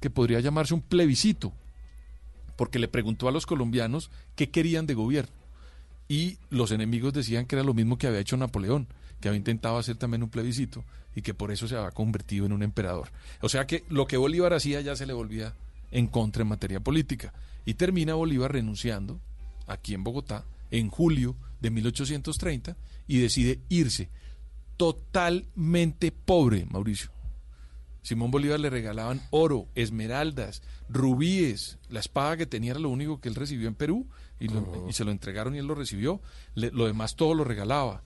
Que podría llamarse un plebiscito, porque le preguntó a los colombianos qué querían de gobierno. Y los enemigos decían que era lo mismo que había hecho Napoleón, que había intentado hacer también un plebiscito y que por eso se había convertido en un emperador. O sea que lo que Bolívar hacía ya se le volvía en contra en materia política. Y termina Bolívar renunciando aquí en Bogotá en julio de 1830 y decide irse totalmente pobre, Mauricio. Simón Bolívar le regalaban oro, esmeraldas, rubíes, la espada que tenía era lo único que él recibió en Perú y se lo entregaron y él lo recibió, lo demás todo lo regalaba,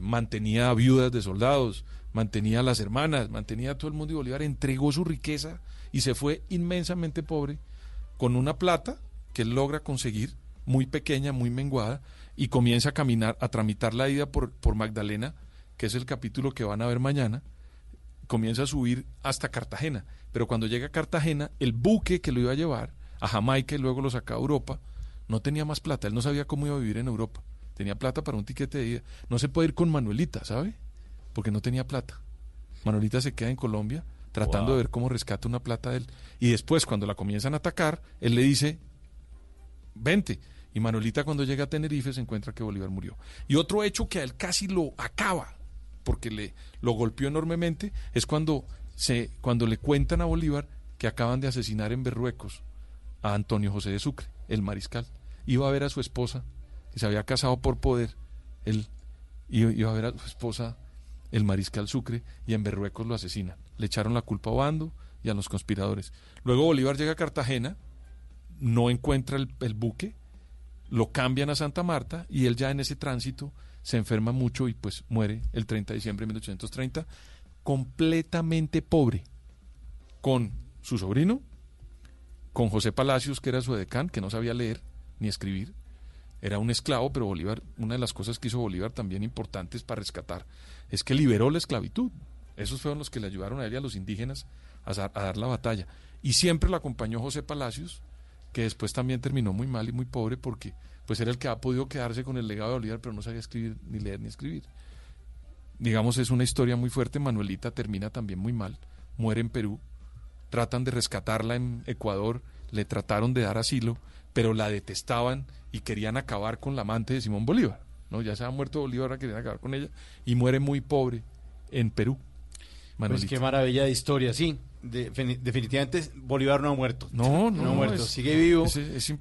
mantenía viudas de soldados, mantenía a las hermanas, mantenía a todo el mundo y Bolívar entregó su riqueza y se fue inmensamente pobre con una plata que él logra conseguir, muy pequeña, muy menguada, y comienza a caminar, a tramitar la ida por Magdalena, que es el capítulo que van a ver mañana. Comienza a subir hasta Cartagena, pero cuando llega a Cartagena, el buque que lo iba a llevar a Jamaica y luego lo sacaba a Europa, no tenía más plata, él no sabía cómo iba a vivir en Europa, tenía plata para un tiquete de ida, no se puede ir con Manuelita, ¿sabe? Porque no tenía plata. Manuelita se queda en Colombia tratando de ver cómo rescata una plata de él, y después cuando la comienzan a atacar, él le dice, vente, y Manuelita cuando llega a Tenerife se encuentra que Bolívar murió. Y otro hecho que a él casi lo acaba, porque lo golpeó enormemente, es cuando le cuentan a Bolívar que acaban de asesinar en Berruecos a Antonio José de Sucre, el mariscal. Iba a ver a su esposa, que se había casado por poder, él iba a ver a su esposa, el mariscal Sucre, y en Berruecos lo asesinan. Le echaron la culpa a Obando y a los conspiradores. Luego Bolívar llega a Cartagena, no encuentra el buque, lo cambian a Santa Marta, y él ya en ese tránsito se enferma mucho y pues muere el 30 de diciembre de 1830, completamente pobre, con su sobrino, con José Palacios, que era su edecán, que no sabía leer ni escribir, era un esclavo, pero Bolívar, una de las cosas que hizo Bolívar también importantes para rescatar, es que liberó la esclavitud. Esos fueron los que le ayudaron a él y a los indígenas a dar la batalla. Y siempre lo acompañó José Palacios, que después también terminó muy mal y muy pobre porque pues era el que ha podido quedarse con el legado de Bolívar, pero no sabía escribir, ni leer, ni escribir. Digamos, es una historia muy fuerte. Manuelita termina también muy mal, muere en Perú, tratan de rescatarla en Ecuador, le trataron de dar asilo, pero la detestaban y querían acabar con la amante de Simón Bolívar, ¿no? Ya se ha muerto Bolívar, ahora querían acabar con ella, y muere muy pobre en Perú. Manuelita. Pues qué maravilla de historia, sí. Definitivamente Bolívar no ha muerto. No ha muerto, sigue vivo.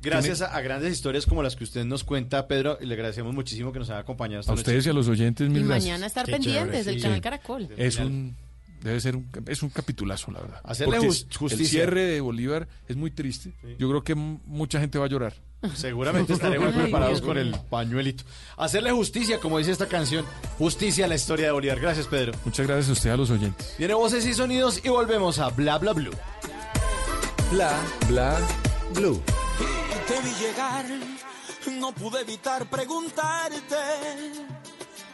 Gracias a grandes historias como las que usted nos cuenta, Pedro, y le agradecemos muchísimo que nos haya acompañado hasta a ustedes noche. Y a los oyentes, mil gracias. Y mañana estar pendientes del canal Caracol. Es un capitulazo, la verdad. Hacerle justicia. El cierre de Bolívar es muy triste. Sí. Yo creo que mucha gente va a llorar. Seguramente estaremos preparados con el pañuelito. Hacerle justicia, como dice esta canción, justicia a la historia de Bolívar. Gracias, Pedro. Muchas gracias a usted, a los oyentes. Viene Voces y Sonidos y volvemos a Bla Bla Blue. Bla Bla Blue. Te vi llegar, no pude evitar preguntarte.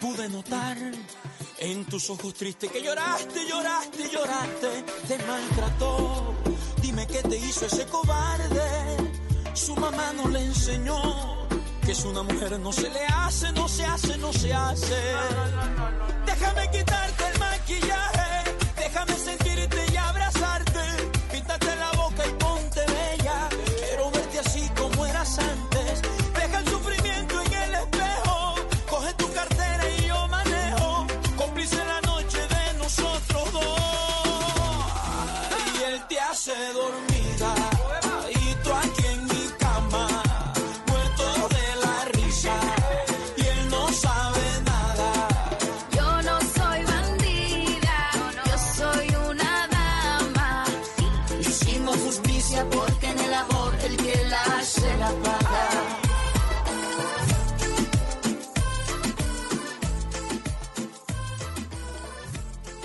Pude notar en tus ojos tristes que lloraste. Te maltrató, dime qué te hizo ese cobarde. Su mamá no le enseñó que es una mujer, no se le hace. Déjame quitarte el maquillaje, déjame sentirte y abrazarte, píntate la boca y ponte bella, quiero verte así como eras antes, deja el sufrimiento en el espejo, coge tu cartera y yo manejo, cómplice la noche de nosotros dos, y él te hace dormida, y tú aquí en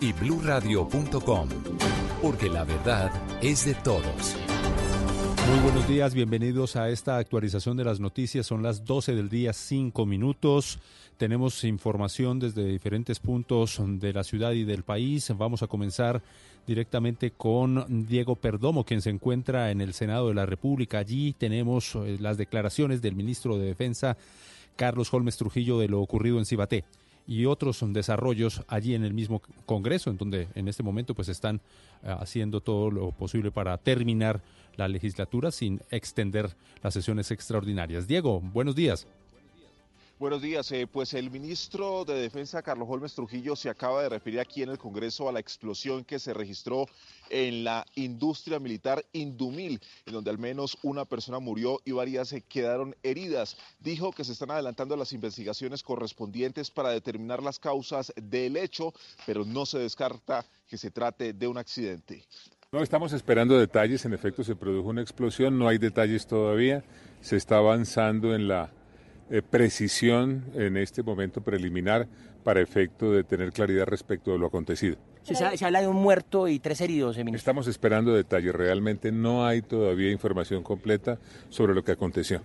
y BluRadio.com, porque la verdad es de todos. Muy buenos días, bienvenidos a esta actualización de las noticias. Son las 12 del día, 5 minutos. Tenemos información desde diferentes puntos de la ciudad y del país. Vamos a comenzar directamente con Diego Perdomo, quien se encuentra en el Senado de la República. Allí tenemos las declaraciones del ministro de Defensa, Carlos Holmes Trujillo, de lo ocurrido en Cibaté y otros son desarrollos allí en el mismo Congreso, en donde en este momento pues están haciendo todo lo posible para terminar la legislatura sin extender las sesiones extraordinarias. Diego, buenos días. Buenos días. Pues el ministro de Defensa, Carlos Holmes Trujillo, se acaba de referir aquí en el Congreso a la explosión que se registró en la industria militar Indumil, en donde al menos una persona murió y varias se quedaron heridas. Dijo que se están adelantando las investigaciones correspondientes para determinar las causas del hecho, pero no se descarta que se trate de un accidente. No, estamos esperando detalles. En efecto, se produjo una explosión. No hay detalles todavía. Se está avanzando en la precisión en este momento preliminar para efecto de tener claridad respecto de lo acontecido. Se habla de un muerto y 3 heridos, ministro. Estamos esperando detalles, realmente no hay todavía información completa sobre lo que aconteció.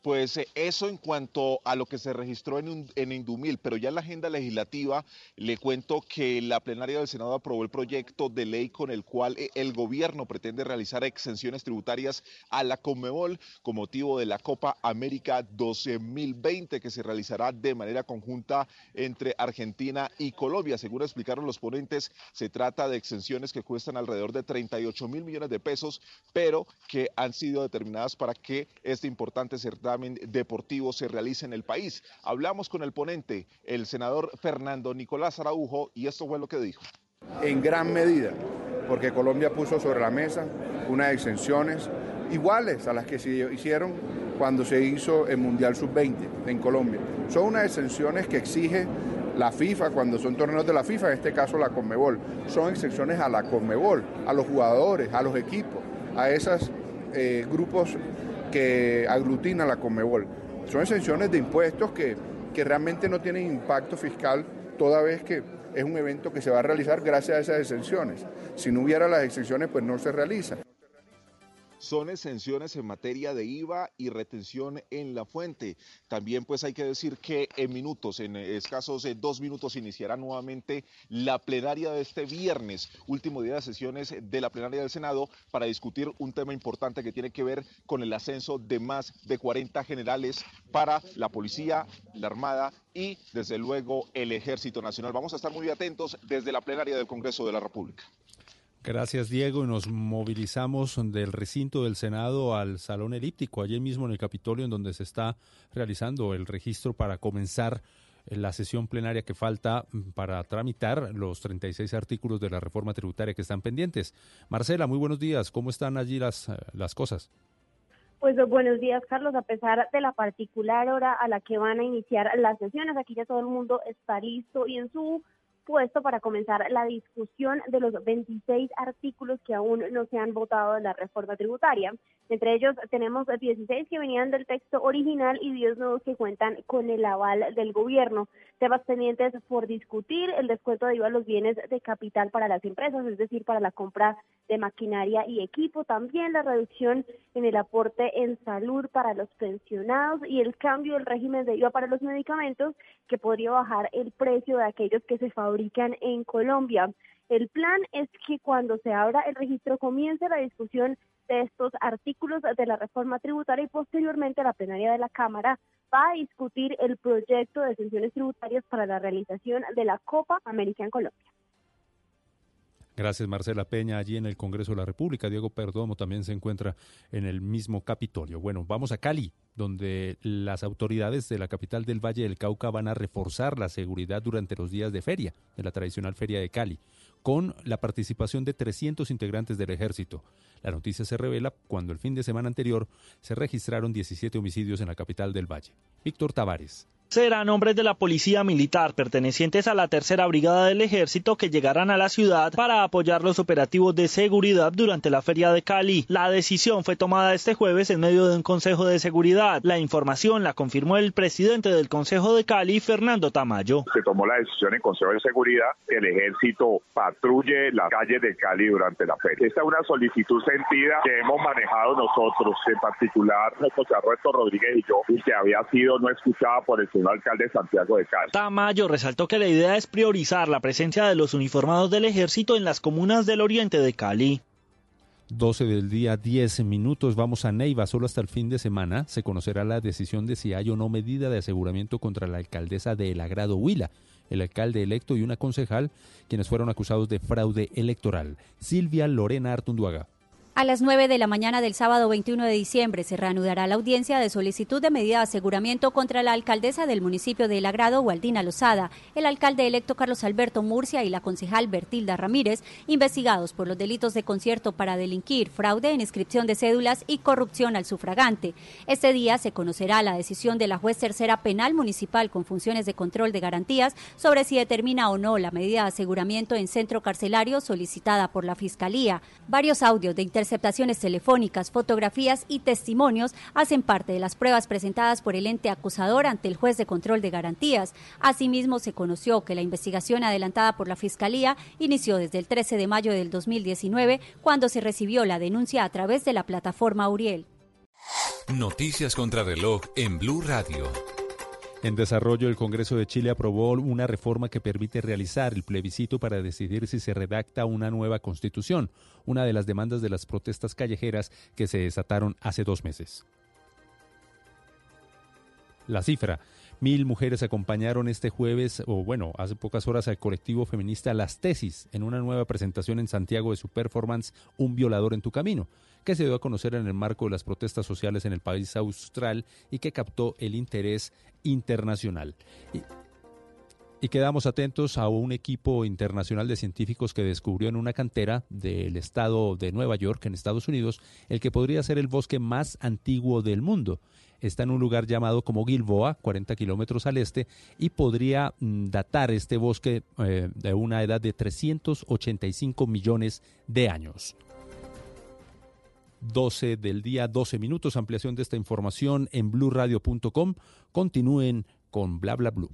Pues eso en cuanto a lo que se registró en Indumil, pero ya en la agenda legislativa le cuento que la plenaria del Senado aprobó el proyecto de ley con el cual el gobierno pretende realizar exenciones tributarias a la Conmebol con motivo de la Copa América 2020 que se realizará de manera conjunta entre Argentina y Colombia. Según explicaron los ponentes, se trata de exenciones que cuestan alrededor de 38.000 millones de pesos, pero que han sido determinadas para que este importante certamen deportivo se realiza en el país. Hablamos con el ponente, el senador Fernando Nicolás Araujo, y esto fue lo que dijo. En gran medida, porque Colombia puso sobre la mesa unas exenciones iguales a las que se hicieron cuando se hizo el Mundial Sub-20 en Colombia. Son unas exenciones que exige la FIFA cuando son torneos de la FIFA, en este caso la Conmebol. Son exenciones a la Conmebol, a los jugadores, a los equipos, a esos grupos que aglutina la Conmebol. Son exenciones de impuestos que realmente no tienen impacto fiscal, toda vez que es un evento que se va a realizar gracias a esas exenciones. Si no hubiera las exenciones, pues no se realiza. Son exenciones en materia de IVA y retención en la fuente. También pues hay que decir que en minutos, en escasos 2 minutos, iniciará nuevamente la plenaria de este viernes, último día de sesiones de la plenaria del Senado, para discutir un tema importante que tiene que ver con el ascenso de más de 40 generales para la policía, la armada y desde luego el Ejército Nacional. Vamos a estar muy atentos desde la plenaria del Congreso de la República. Gracias, Diego. Nos movilizamos del recinto del Senado al Salón Elíptico, allí mismo en el Capitolio, en donde se está realizando el registro para comenzar la sesión plenaria que falta para tramitar los 36 artículos de la reforma tributaria que están pendientes. Marcela, muy buenos días. ¿Cómo están allí las cosas? Pues buenos días, Carlos. A pesar de la particular hora a la que van a iniciar las sesiones, aquí ya todo el mundo está listo y en su puesto para comenzar la discusión de los 26 artículos que aún no se han votado de la reforma tributaria. Entre ellos tenemos 16 que venían del texto original y 10 nuevos que cuentan con el aval del gobierno. Temas pendientes por discutir: el descuento de IVA a los bienes de capital para las empresas, es decir, para la compra de maquinaria y equipo, también la reducción en el aporte en salud para los pensionados y el cambio del régimen de IVA para los medicamentos, que podría bajar el precio de aquellos que se fabrican en Colombia. El plan es que cuando se abra el registro comience la discusión de estos artículos de la reforma tributaria y posteriormente la plenaria de la Cámara va a discutir el proyecto de exenciones tributarias para la realización de la Copa América en Colombia. Gracias, Marcela Peña, allí en el Congreso de la República. Diego Perdomo también se encuentra en el mismo Capitolio. Bueno, vamos a Cali, donde las autoridades de la capital del Valle del Cauca van a reforzar la seguridad durante los días de feria, de la tradicional feria de Cali, con la participación de 300 integrantes del Ejército. La noticia se revela cuando el fin de semana anterior se registraron 17 homicidios en la capital del Valle. Víctor Tavares. Serán hombres de la Policía Militar pertenecientes a la Tercera Brigada del Ejército que llegarán a la ciudad para apoyar los operativos de seguridad durante la Feria de Cali. La decisión fue tomada este jueves en medio de un Consejo de Seguridad. La información la confirmó el presidente del Consejo de Cali, Fernando Tamayo. Se tomó la decisión en Consejo de Seguridad que el Ejército patrulle las calles de Cali durante la feria. Esta es una solicitud sentida que hemos manejado nosotros, en particular José Arresto Rodríguez y yo, y que había sido no escuchada por el alcalde de Santiago de Cali. Tamayo resaltó que la idea es priorizar la presencia de los uniformados del Ejército en las comunas del oriente de Cali. 12 del día, 10 minutos. Vamos a Neiva. Solo hasta el fin de semana se conocerá la decisión de si hay o no medida de aseguramiento contra la alcaldesa de El Agrado, Huila, el alcalde electo y una concejal, quienes fueron acusados de fraude electoral. Silvia Lorena Artunduaga. A las 9 de la mañana del sábado 21 de diciembre se reanudará la audiencia de solicitud de medida de aseguramiento contra la alcaldesa del municipio de El Agrado, Waldina Lozada, el alcalde electo Carlos Alberto Murcia y la concejal Bertilda Ramírez, investigados por los delitos de concierto para delinquir, fraude en inscripción de cédulas y corrupción al sufragante. Este día se conocerá la decisión de la juez tercera penal municipal con funciones de control de garantías sobre si determina o no la medida de aseguramiento en centro carcelario solicitada por la Fiscalía. Varios audios de interceptaciones telefónicas, fotografías y testimonios hacen parte de las pruebas presentadas por el ente acusador ante el juez de control de garantías. Asimismo, se conoció que la investigación adelantada por la Fiscalía inició desde el 13 de mayo del 2019, cuando se recibió la denuncia a través de la plataforma Uriel. Noticias contra reloj en Blue Radio. En desarrollo, el Congreso de Chile aprobó una reforma que permite realizar el plebiscito para decidir si se redacta una nueva constitución, una de las demandas de las protestas callejeras que se desataron hace 2 meses. La cifra: 1.000 mujeres acompañaron este jueves, hace pocas horas, al colectivo feminista Las Tesis en una nueva presentación en Santiago de su performance Un violador en tu camino, que se dio a conocer en el marco de las protestas sociales en el país austral y que captó el interés internacional. Y quedamos atentos a un equipo internacional de científicos que descubrió en una cantera del estado de Nueva York, en Estados Unidos, el que podría ser el bosque más antiguo del mundo. Está en un lugar llamado como Gilboa, 40 kilómetros al este, y podría datar este bosque de una edad de 385 millones de años. 12 del día, 12 minutos. Ampliación de esta información en bluradio.com. Continúen con Bla Bla Blue.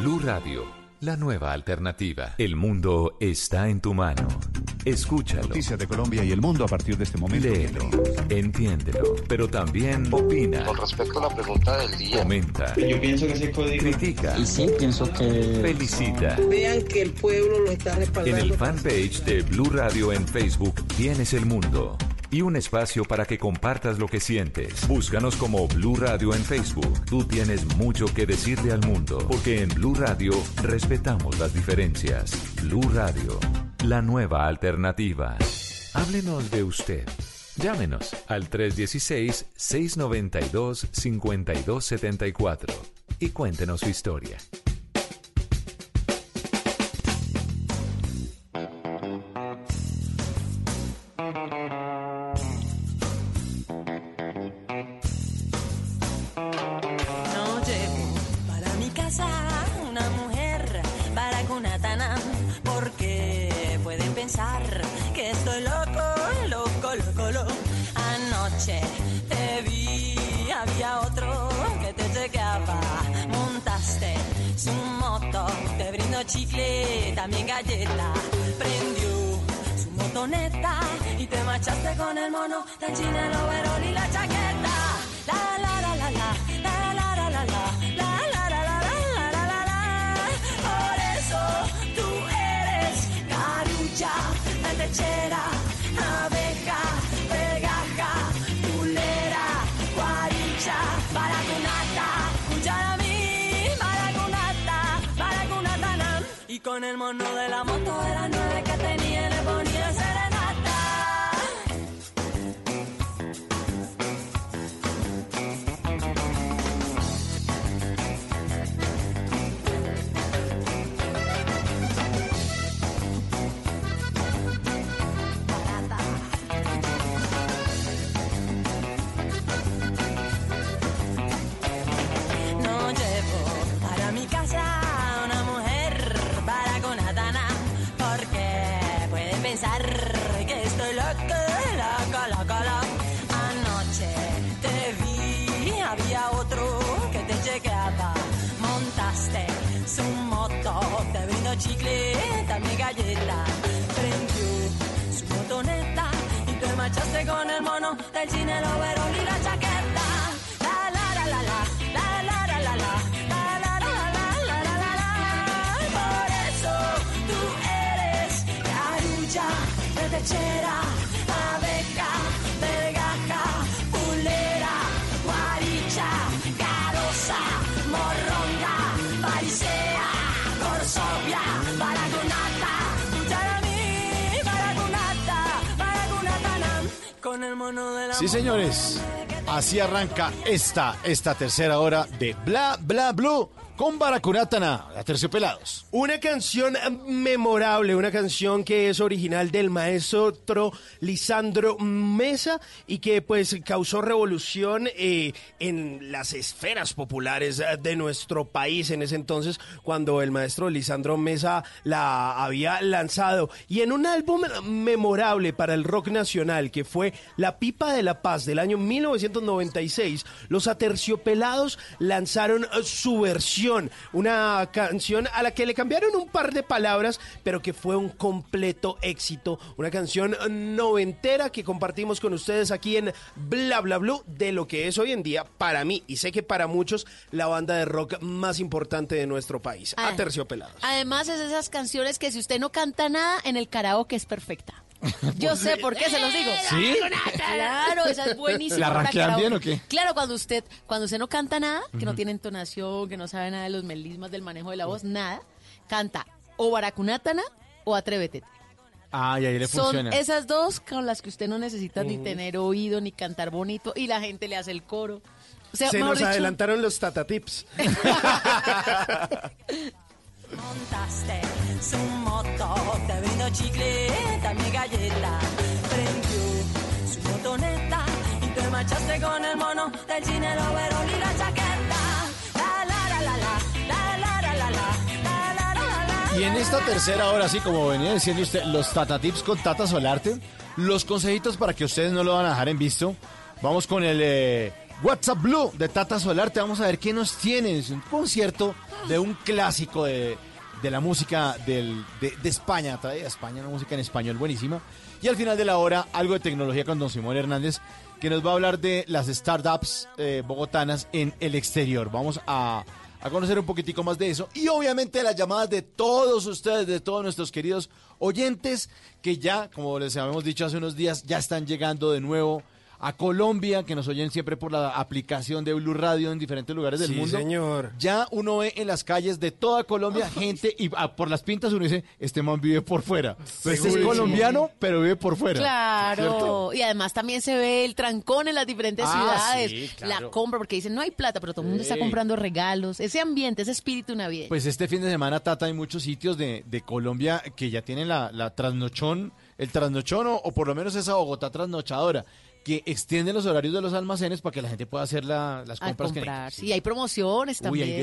Blue Radio, la nueva alternativa. El mundo está en tu mano. Escúchalo. Noticias de Colombia y el mundo a partir de este momento. Léelo, entiéndelo, pero también opina. Con respecto a la pregunta del día. Comenta. Yo pienso que se puede. Critica. Y sí, pienso que... Felicita. Vean que el pueblo lo está respaldando. En el fanpage de Blue Radio en Facebook tienes el mundo y un espacio para que compartas lo que sientes. Búscanos como Blue Radio en Facebook. Tú tienes mucho que decirle al mundo, porque en Blue Radio respetamos las diferencias. Blue Radio, la nueva alternativa. Háblenos de usted. Llámenos al 316-692-5274 y cuéntenos su historia. Chicle, también galleta, prendió su moto totoneta y te machaste con el mono, tan china el overol y la chaqueta. La la la la la, la la la la la, la la la la la la la la. Por eso tú eres carucha, la lechera, abeja, pegaja, pulera, guaricha, baracunata, cuchara mi, baracunata, baracunata nam. Y con el mono de la moto de la nueve que tenía le ponía serenata. Que estoy loca, loca, loca, loca. Anoche te vi, había otro que te llegaba. Montaste su moto, te brindó chicleta, mi galleta. Prendió su botoneta y te marchaste con el mono del cine, el overol y la chaqueta. La, la, la, la, la, la, la, la, la, la. Lechera, abeja, vergaja, pulera, guaricha, carosa, morronga, parisea, corsovia, baracunata, cucharamí, baracunata, baracunata nam, con el mono de la... Sí, señores, así arranca esta tercera hora de Bla Bla Blue. Con Baracunatana, Aterciopelados. Una canción memorable, una canción que es original del maestro Lisandro Mesa y que pues causó revolución en las esferas populares de nuestro país en ese entonces cuando el maestro Lisandro Mesa la había lanzado. Y en un álbum memorable para el rock nacional que fue La Pipa de la Paz del año 1996, los Aterciopelados lanzaron su versión. Una canción a la que le cambiaron un par de palabras, pero que fue un completo éxito. Una canción noventera que compartimos con ustedes aquí en Bla Bla Blue, de lo que es hoy en día, para mí, y sé que para muchos, la banda de rock más importante de nuestro país, Aterciopelados. Además, es esas canciones que si usted no canta nada, en el karaoke es perfecta. Yo sé por qué se los digo. ¿Sí? Claro, esa es buenísima. ¿La ranquean bien o qué? Claro, cuando usted no canta nada, que no tiene entonación, que no sabe nada de los melismas, del manejo de la voz, nada, canta o Baracunatana o Atrévete. Ah, y ahí le funciona. Son esas dos con las que usted no necesita ni tener oído, ni cantar bonito, y la gente le hace el coro. O sea, se nos adelantaron los Tata Tips. Montaste su moto, te vino chicleta, mi galleta. Prendió su botoneta y te marchaste con el mono del cine, el overol y la chaqueta. La la la la la, la la la la. Y en esta tercera hora, así como venía diciendo usted, los Tata Tips con Tata Solarte, los consejitos para que ustedes no lo van a dejar en visto. Vamos con el WhatsApp Blue de Tata Solarte. Vamos a ver qué nos tienen. Un concierto de un clásico de la música de España. Trae a España una música en español buenísima. Y al final de la hora, algo de tecnología con don Simón Hernández, que nos va a hablar de las startups bogotanas en el exterior. Vamos a conocer un poquitico más de eso. Y obviamente las llamadas de todos ustedes, de todos nuestros queridos oyentes, que ya, como les habíamos dicho hace unos días, ya están llegando de nuevo a Colombia, que nos oyen siempre por la aplicación de Blue Radio en diferentes lugares del mundo. Sí, señor. Ya uno ve en las calles de toda Colombia gente, y por las pintas uno dice, este man vive por fuera. Sí, este es colombiano, pero vive por fuera. Claro. ¿Cierto? Y además también se ve el trancón en las diferentes ciudades. Sí, claro. La compra, porque dicen, no hay plata, pero todo el mundo está comprando regalos. Ese ambiente, ese espíritu navideño. Pues este fin de semana, Tata, hay muchos sitios de Colombia que ya tienen la trasnochón, el trasnochón, o por lo menos esa Bogotá trasnochadora, que extienden los horarios de los almacenes para que la gente pueda hacer las compras que necesita. Sí, hay promociones también. Uy,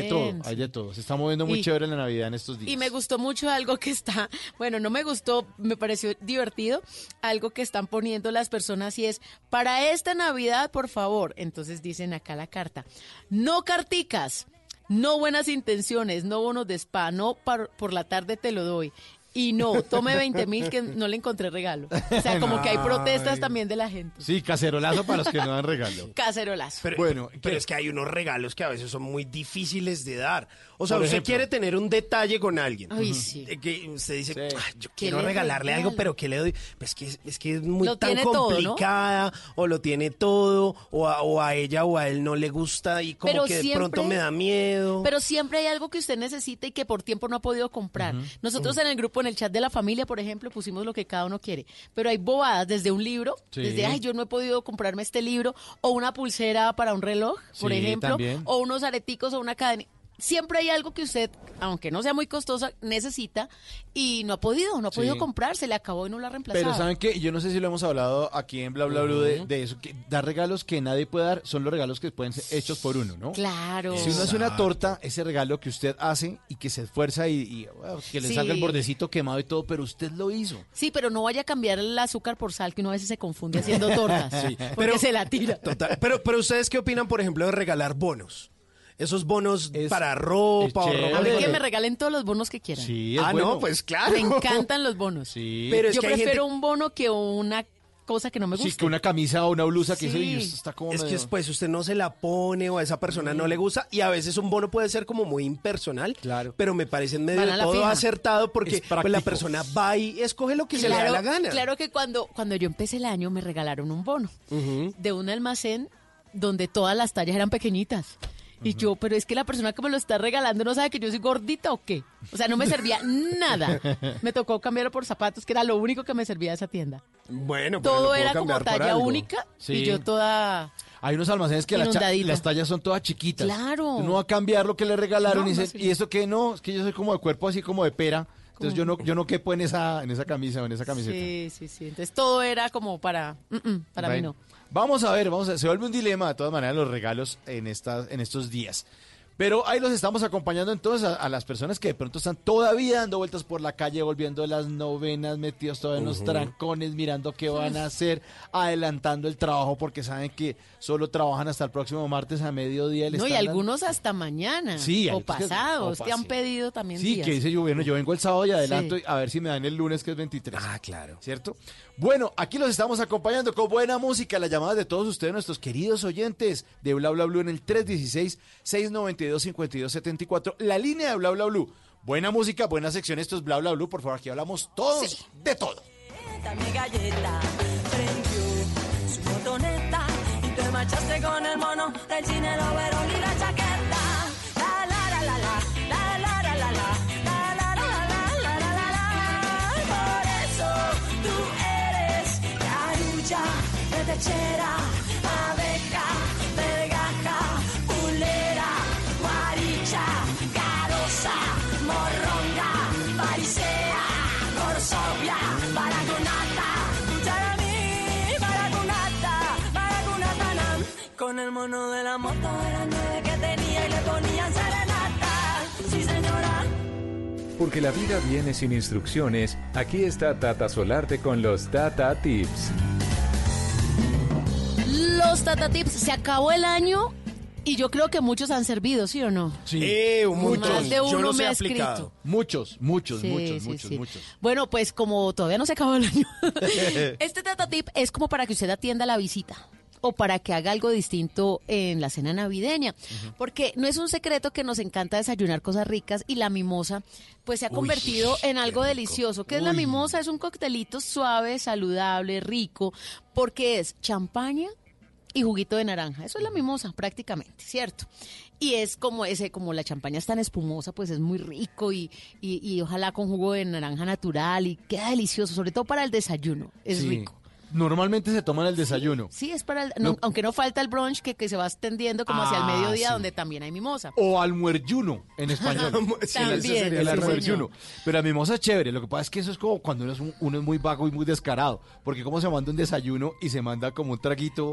hay de todo. Se está moviendo muy chévere la Navidad en estos días. Y me gustó mucho algo que está, bueno, no me gustó, me pareció divertido, algo que están poniendo las personas y es, para esta Navidad, por favor. Entonces dicen acá la carta, no carticas, no buenas intenciones, no bonos de spa, no por la tarde te lo doy. y no, tome 20.000 que no le encontré regalo. O sea, como que hay protestas también de la gente. Sí, cacerolazo para los que no dan regalo. Cacerolazo. Pero, bueno, pero es que hay unos regalos que a veces son muy difíciles de dar. O sea, usted quiere tener un detalle con alguien. Ay, sí. Que usted dice, sí, yo quiero regalarle algo, pero ¿qué le doy? Pues es que es muy lo tan complicada, todo, ¿no? O lo tiene todo, o a ella o a él no le gusta y como pero que siempre, de pronto me da miedo. Pero siempre hay algo que usted necesita y que por tiempo no ha podido comprar. Nosotros en el grupo, en el chat de la familia, por ejemplo, pusimos lo que cada uno quiere. Pero hay bobadas desde un libro, sí, desde, yo no he podido comprarme este libro, o una pulsera para un reloj, por ejemplo, también, o unos areticos o una cadena. Siempre hay algo que usted, aunque no sea muy costosa, necesita y no ha podido comprar, se le acabó y no la ha reemplazado. Pero ¿saben qué? Yo no sé si lo hemos hablado aquí en Bla Bla Blue de eso, que dar regalos que nadie puede dar son los regalos que pueden ser hechos por uno, ¿no? Claro. Si uno hace una torta, ese regalo que usted hace y que se esfuerza y bueno, que le salga el bordecito quemado y todo, pero usted lo hizo. Sí, pero no vaya a cambiar el azúcar por sal, que uno a veces se confunde haciendo tortas, porque se la tira. Total. Pero ¿ustedes qué opinan, por ejemplo, de regalar bonos? Esos bonos para ropa o ropa. A mí que me regalen todos los bonos que quieran. Sí, no, pues claro. Me encantan los bonos. Sí. Pero yo prefiero un bono que una cosa que no me gusta. Sí, que una camisa o una blusa que eso está como... Es medio... que después usted no se la pone o a esa persona no le gusta y a veces un bono puede ser como muy impersonal, claro, pero me parece medio todo fija, acertado, porque pues la persona va y escoge lo que se le da la gana. Claro que cuando yo empecé el año me regalaron un bono de un almacén donde todas las tallas eran pequeñitas. Y yo, pero es que la persona que me lo está regalando no sabe que yo soy gordita o qué. O sea, no me servía nada. Me tocó cambiarlo por zapatos, que era lo único que me servía esa tienda. Bueno, pero todo era como talla única y yo toda... Hay unos almacenes que las tallas son todas chiquitas. Claro. Uno va a cambiar lo que le regalaron y dice, ¿y eso qué? No, es que yo soy como de cuerpo así como de pera. Entonces yo no quepo en esa camisa o en esa camiseta. Sí. Entonces todo era como para mí no. Vamos a ver, se vuelve un dilema de todas maneras los regalos en estos días. Pero ahí los estamos acompañando entonces a las personas que de pronto están todavía dando vueltas por la calle, volviendo a las novenas, metidos todavía en los trancones, mirando qué van a hacer, adelantando el trabajo porque saben que solo trabajan hasta el próximo martes a mediodía. No, y algunos hasta mañana o pasados, que han pedido también días. Sí, que dice yo, bueno, yo vengo el sábado y adelanto a ver si me dan el lunes que es 23. Ah, claro. ¿Cierto? Bueno, aquí los estamos acompañando con buena música, las llamadas de todos ustedes, nuestros queridos oyentes de Bla Bla Blue en el 316-692-5274, la línea de Bla Bla Blue. Buena música, buena sección, esto es Bla Bla Blue, por favor, aquí hablamos todos de todo. Mi galleta prendió su botoneta y te marchaste con el mono del cine, lo verón y la chaqueta. La la la la la la la la la la la la la la la. Por eso tú eres carulla, petechera, abeja, vergaja, culera, guaricha, carosa, morronga, farisea, corsovia, baragunata, cucharamí, baragunata, baragunata, nam. Con el mono de la moto eran 9 que tenía y le ponían serenata, sí señora. Porque la vida viene sin instrucciones, aquí está Tata Solarte con los Tata Tips. Los Tata Tips, se acabó el año y yo creo que muchos han servido, ¿sí o no? Sí, muchos. Más de uno yo los he aplicado. Muchos. Bueno, pues como todavía no se acabó el año, este Tata Tip es como para que usted atienda la visita o para que haga algo distinto en la cena navideña, porque no es un secreto que nos encanta desayunar cosas ricas y la mimosa pues se ha convertido en algo delicioso. ¿Qué es la mimosa? Es un coctelito suave, saludable, rico, porque es champaña y juguito de naranja. Eso es la mimosa prácticamente, ¿cierto? Y es como como la champaña es tan espumosa, pues es muy rico y ojalá con jugo de naranja natural y queda delicioso, sobre todo para el desayuno, es rico. Normalmente se toman el desayuno. Sí, es para el, no, aunque no falta el brunch que se va extendiendo como hacia el mediodía, donde también hay mimosa. O almuerjuno en español. También, el almuerjuno. Pero la mimosa es chévere, lo que pasa es que eso es como cuando uno es muy vago y muy descarado, porque como se manda un desayuno y se manda como un traguito.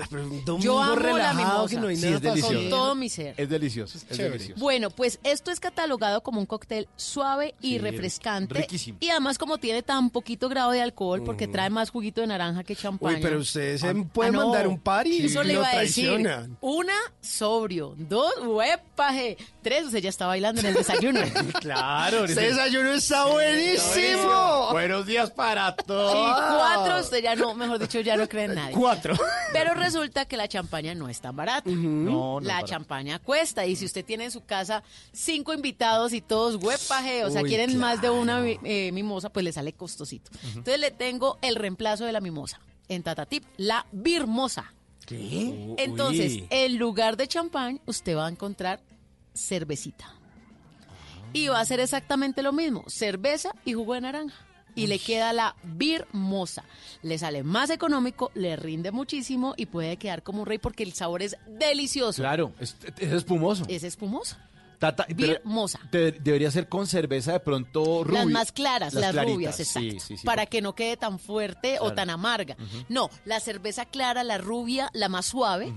Yo amo relajado, la mimosa, que no hay nada delicioso. Con todo mi ser. Es delicioso, es delicioso. Bueno, pues esto es catalogado como un cóctel suave y refrescante. Riquísimo. Y además como tiene tan poquito grado de alcohol, porque trae más juguito de naranja que champán. champaña. Uy, pero ustedes pueden mandar un party. Eso le iba a decir. Una, sobrio. Dos, huepaje. Tres, usted ya está bailando en el desayuno. Claro. Este desayuno está buenísimo. Buenos días para todos. Y cuatro, usted ya no, mejor dicho, ya no cree en nadie. Cuatro. Pero resulta que la champaña no es tan barata. Uh-huh. No, no. La champaña cuesta. Y si usted tiene en su casa 5 invitados y todos huepaje, o sea, quieren más de una mimosa, pues le sale costosito. Uh-huh. Entonces le tengo el reemplazo de la mimosa en Tata Tip, la birmosa. ¿Qué? Entonces, en lugar de champán, usted va a encontrar cervecita. Y va a hacer exactamente lo mismo, cerveza y jugo de naranja. Y le queda la birmosa. Le sale más económico, le rinde muchísimo y puede quedar como un rey porque el sabor es delicioso. Claro, es espumoso. Es espumoso. Tata, birmosa. Debería ser con cerveza de pronto rubia. Las más claras, las rubias, exacto. Sí, para que no quede tan fuerte o tan amarga. Uh-huh. No, la cerveza clara, la rubia, la más suave,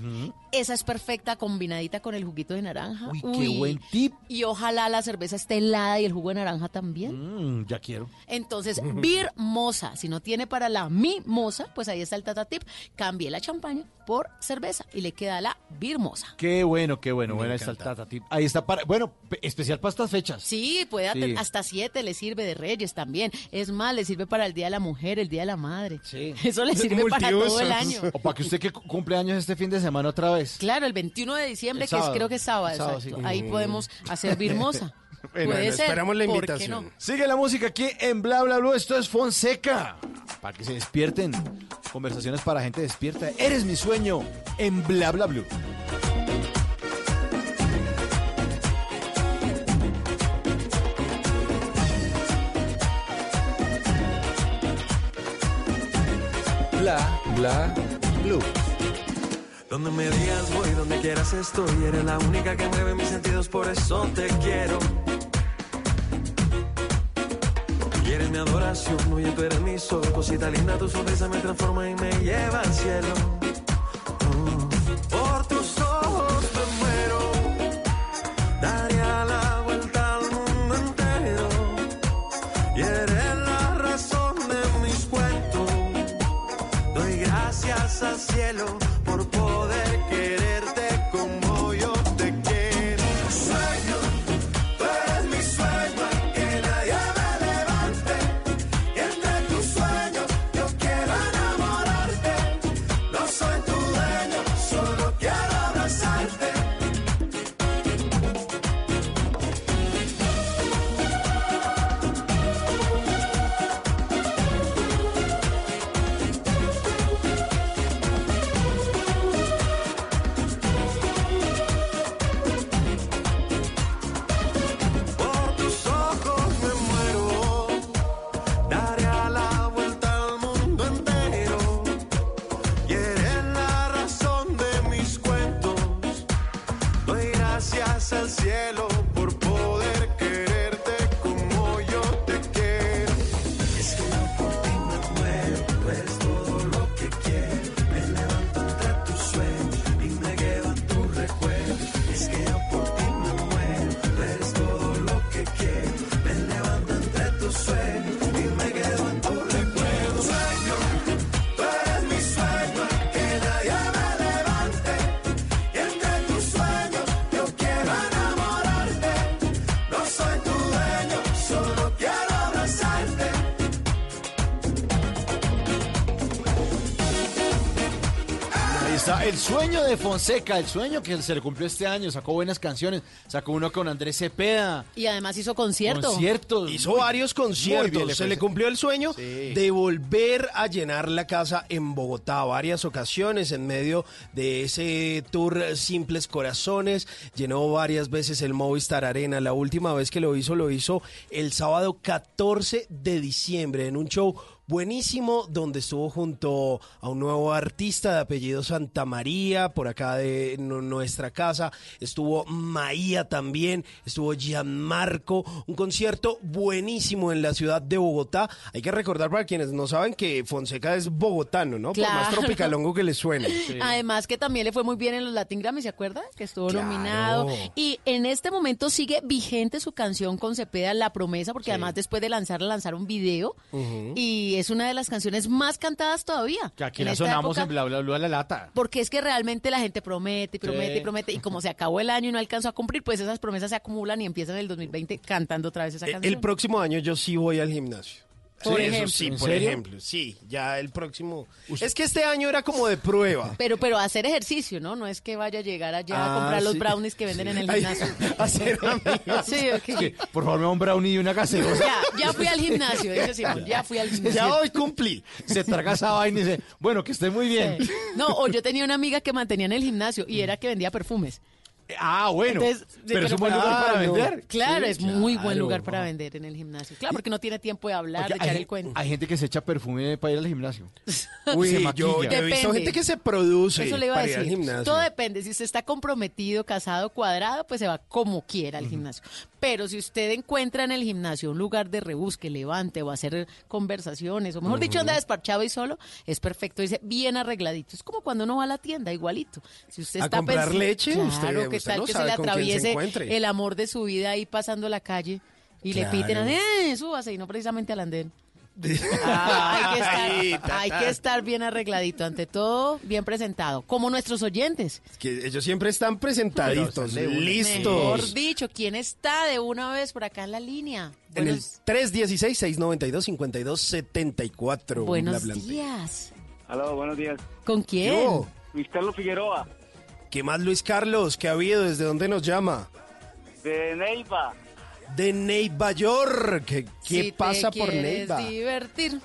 esa es perfecta combinadita con el juguito de naranja. Uy, qué buen tip. Y ojalá la cerveza esté helada y el jugo de naranja también. Ya quiero. Entonces, birmosa. Si no tiene para la mimosa, pues ahí está el Tata Tip. Cambié la champaña por cerveza y le queda la birmosa. Qué bueno, qué bueno. Bueno, está el Tata Tip. Ahí está para... Bueno, especial para estas fechas. Sí, puede hasta 7 le sirve de Reyes también. Es más, le sirve para el Día de la Mujer, el Día de la Madre. Sí. Eso le sirve para todo el año. O para que usted que cumple años este fin de semana otra vez. Claro, el 21 de diciembre, el sábado, que es, creo que es sábado. Sí. Ahí podemos hacer birmosa. Puede ser. Esperamos la invitación. No? Sigue la música aquí en Bla Bla Blue. Esto es Fonseca. Para que se despierten. Conversaciones para gente despierta. Eres mi sueño en Bla Bla Blue. Bla, bla, blue. Donde me digas voy, donde quieras estoy. Eres la única que mueve mis sentidos, por eso te quiero. Y eres mi adoración, oye, tú eres mi sol. Cosita linda, tu sonrisa me transforma y me lleva al cielo. Por tus ojos me muero. Daría la vuelta al mundo entero. Y eres la razón de mis cuentos. Doy gracias al cielo por poder quererte como yo te quiero. Sueño, tú eres mi sueño, que nadie me levante. Y entre tus sueños yo quiero enamorarte. No soy tu dueño, solo quiero abrazarte. El sueño de Fonseca, el sueño que se le cumplió este año, sacó buenas canciones, sacó uno con Andrés Cepeda. Y además hizo conciertos. Hizo varios conciertos, se le cumplió el sueño de volver a llenar la casa en Bogotá, varias ocasiones en medio de ese tour Simples Corazones, llenó varias veces el Movistar Arena. La última vez que lo hizo el sábado 14 de diciembre en un show buenísimo, donde estuvo junto a un nuevo artista de apellido Santa María, por acá de nuestra casa, estuvo Maía también, estuvo Gianmarco, un concierto buenísimo en la ciudad de Bogotá. Hay que recordar para quienes no saben que Fonseca es bogotano, ¿no? Claro. Por más tropicalongo que le suene. Sí. Además que también le fue muy bien en los Latin Grammy, ¿se acuerdan? Que estuvo nominado. Y en este momento sigue vigente su canción con Cepeda, La Promesa, porque además después de lanzarla, lanzaron un video y y es una de las canciones más cantadas todavía. Que aquí la sonamos época, en Bla Bla Blue a la lata. Porque es que realmente la gente promete y promete y promete, y como se acabó el año y no alcanzó a cumplir, pues esas promesas se acumulan y empiezan el 2020 cantando otra vez esa canción. El próximo año yo sí voy al gimnasio. Por ejemplo. Sí, por ejemplo, sí, ya el próximo. Es que este año era como de prueba. Pero hacer ejercicio, ¿no? No es que vaya a llegar allá a comprar los brownies que venden en el gimnasio. Hacer amigos. Sí, okay. Por favor, me da un brownie y una gaseosa. Ya fui al gimnasio, dice Simón, ya fui al gimnasio. Ya hoy cumplí. Se traga esa vaina y dice, bueno, que esté muy bien. Sí. No, o yo tenía una amiga que mantenía en el gimnasio y era que vendía perfumes. Ah, bueno. Entonces, pero es un buen lugar para vender. Claro, sí, es muy buen lugar para vender en el gimnasio. Claro, porque no tiene tiempo de hablar, de echar el cuento. Hay gente que se echa perfume para ir al gimnasio. Uy, se maquilla. Yo he visto gente que se produce eso le iba para ir al gimnasio. Todo depende. Si usted está comprometido, casado, cuadrado, pues se va como quiera al gimnasio. Pero si usted encuentra en el gimnasio un lugar de rebusque, levante o hacer conversaciones, o mejor dicho, anda desparchado y solo, es perfecto. Dice, bien arregladito. Es como cuando uno va a la tienda, igualito. Si usted está comprar leche, claro, usted que tal no que se le atraviese se el amor de su vida ahí pasando la calle y le piten, súbase, y no precisamente al andén. Hay que estar bien arregladito, ante todo, bien presentado, como nuestros oyentes. Es que ellos siempre están presentaditos, listos. Mejor dicho, ¿quién está de una vez por acá en la línea? En el 316-692-5274. Buenos días. Hola, buenos días. ¿Con quién? Yo. Luis Carlos Figueroa. ¿Qué más, Luis Carlos? ¿Qué ha habido? ¿Desde dónde nos llama? De Neiva. De Nueva York. ¿Qué si pasa por Neiva? Divertir.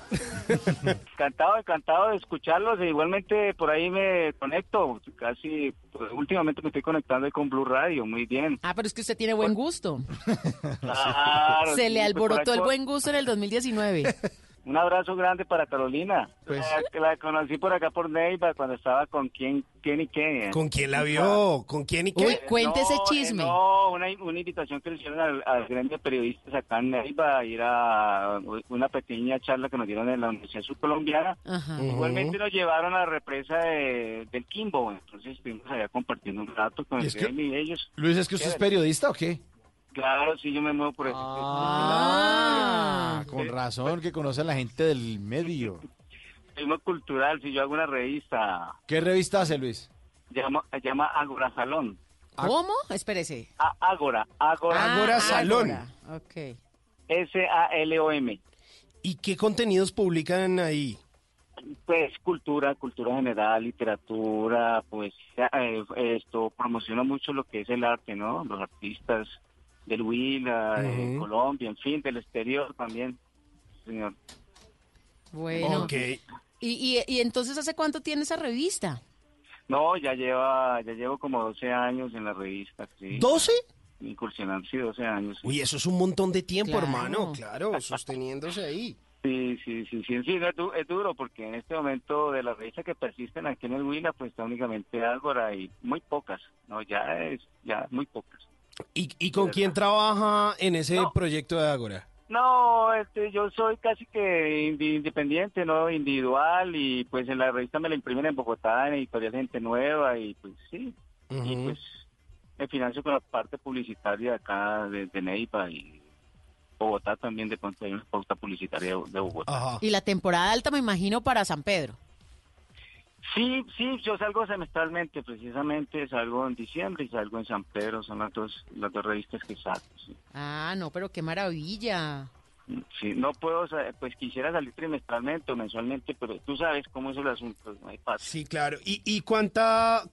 Encantado de escucharlos. E igualmente por ahí me conecto. Casi últimamente me estoy conectando con Blue Radio. Muy bien. Ah, pero es que usted tiene buen gusto. Claro, se le alborotó el buen gusto en el 2019. Un abrazo grande para Carolina. Pues, la conocí por acá por Neiva cuando estaba con quién y quién. ¿Con quién la vio? ¿Con quién y quién? Uy, cuente ese chisme. No, una invitación que le hicieron al gremio de periodistas acá en Neiva, y era una pequeña charla que nos dieron en la Universidad Subcolombiana. Igualmente nos llevaron a la represa del Quimbo, entonces estuvimos allá compartiendo un rato con el gremio y ellos. Luis, ¿es que usted es periodista o qué? Claro, sí, yo me muevo por eso. Con razón, que conoce a la gente del medio. Es muy cultural, si yo hago una revista. ¿Qué revista hace, Luis? Llama Agora Salón. ¿Cómo? Espérese. Agora Salón. Agora. Okay. Salom. ¿Y qué contenidos publican ahí? Pues cultura general, literatura, pues esto promociona mucho lo que es el arte, ¿no? Los artistas del Huila, de Colombia, en fin, del exterior también, señor. Bueno. Okay. ¿Y entonces hace cuánto tiene esa revista? No, ya llevo como 12 años en la revista, sí. ¿12? Incursionando, sí, 12 años. Sí. Uy, eso es un montón de tiempo, claro, hermano, claro, sosteniéndose ahí. Sí, es duro, porque en este momento de las revistas que persisten aquí en el Huila, pues está únicamente Ágora y muy pocas, ¿no? Ya muy pocas. ¿Y con quién trabaja en ese proyecto de Agora? No, yo soy casi que independiente, no individual, y pues en la revista me la imprimen en Bogotá, en Editorial Gente Nueva, y pues sí, y pues me financio con la parte publicitaria acá de Neiva y Bogotá también, de pronto hay una pauta publicitaria de Bogotá. Ajá. Y la temporada alta me imagino para San Pedro. Sí, yo salgo semestralmente, precisamente salgo en diciembre y salgo en San Pedro, son las dos revistas que saco. Sí. Ah, no, pero qué maravilla. Sí, no puedo, pues quisiera salir trimestralmente o mensualmente, pero tú sabes cómo es el asunto, no hay paz. Sí, claro. ¿Y cuánto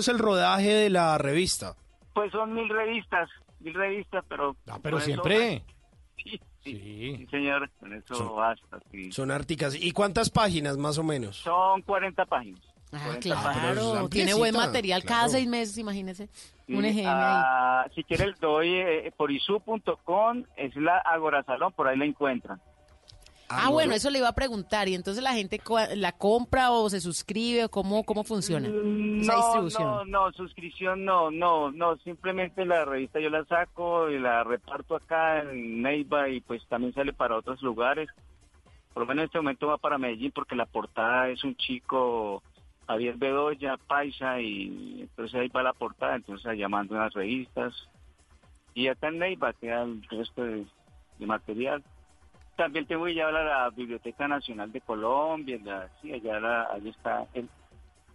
es el rodaje de la revista? Pues son 1000 revistas, pero... Ah, pero siempre... Sí, señor, con eso basta. Sí. Son árticas. ¿Y cuántas páginas más o menos? Son 40 páginas. Ah, 40 claro, tiene buen material, claro. Cada 6 meses, imagínese. Sí, un ejemplo ahí. Si quiere, doy por isu.com, es la Agora Salón, por ahí la encuentran. Ah, bueno, eso le iba a preguntar. ¿Y entonces la gente la compra o se suscribe o cómo funciona esa distribución? No, suscripción no. Simplemente la revista yo la saco y la reparto acá en Neiva y pues también sale para otros lugares. Por lo menos en este momento va para Medellín porque la portada es un chico, Javier Bedoya, paisa, y entonces ahí va la portada. Entonces allá mando unas revistas. Y acá en Neiva queda el resto de material. También te voy a llevar a la Biblioteca Nacional de Colombia, sí, allá está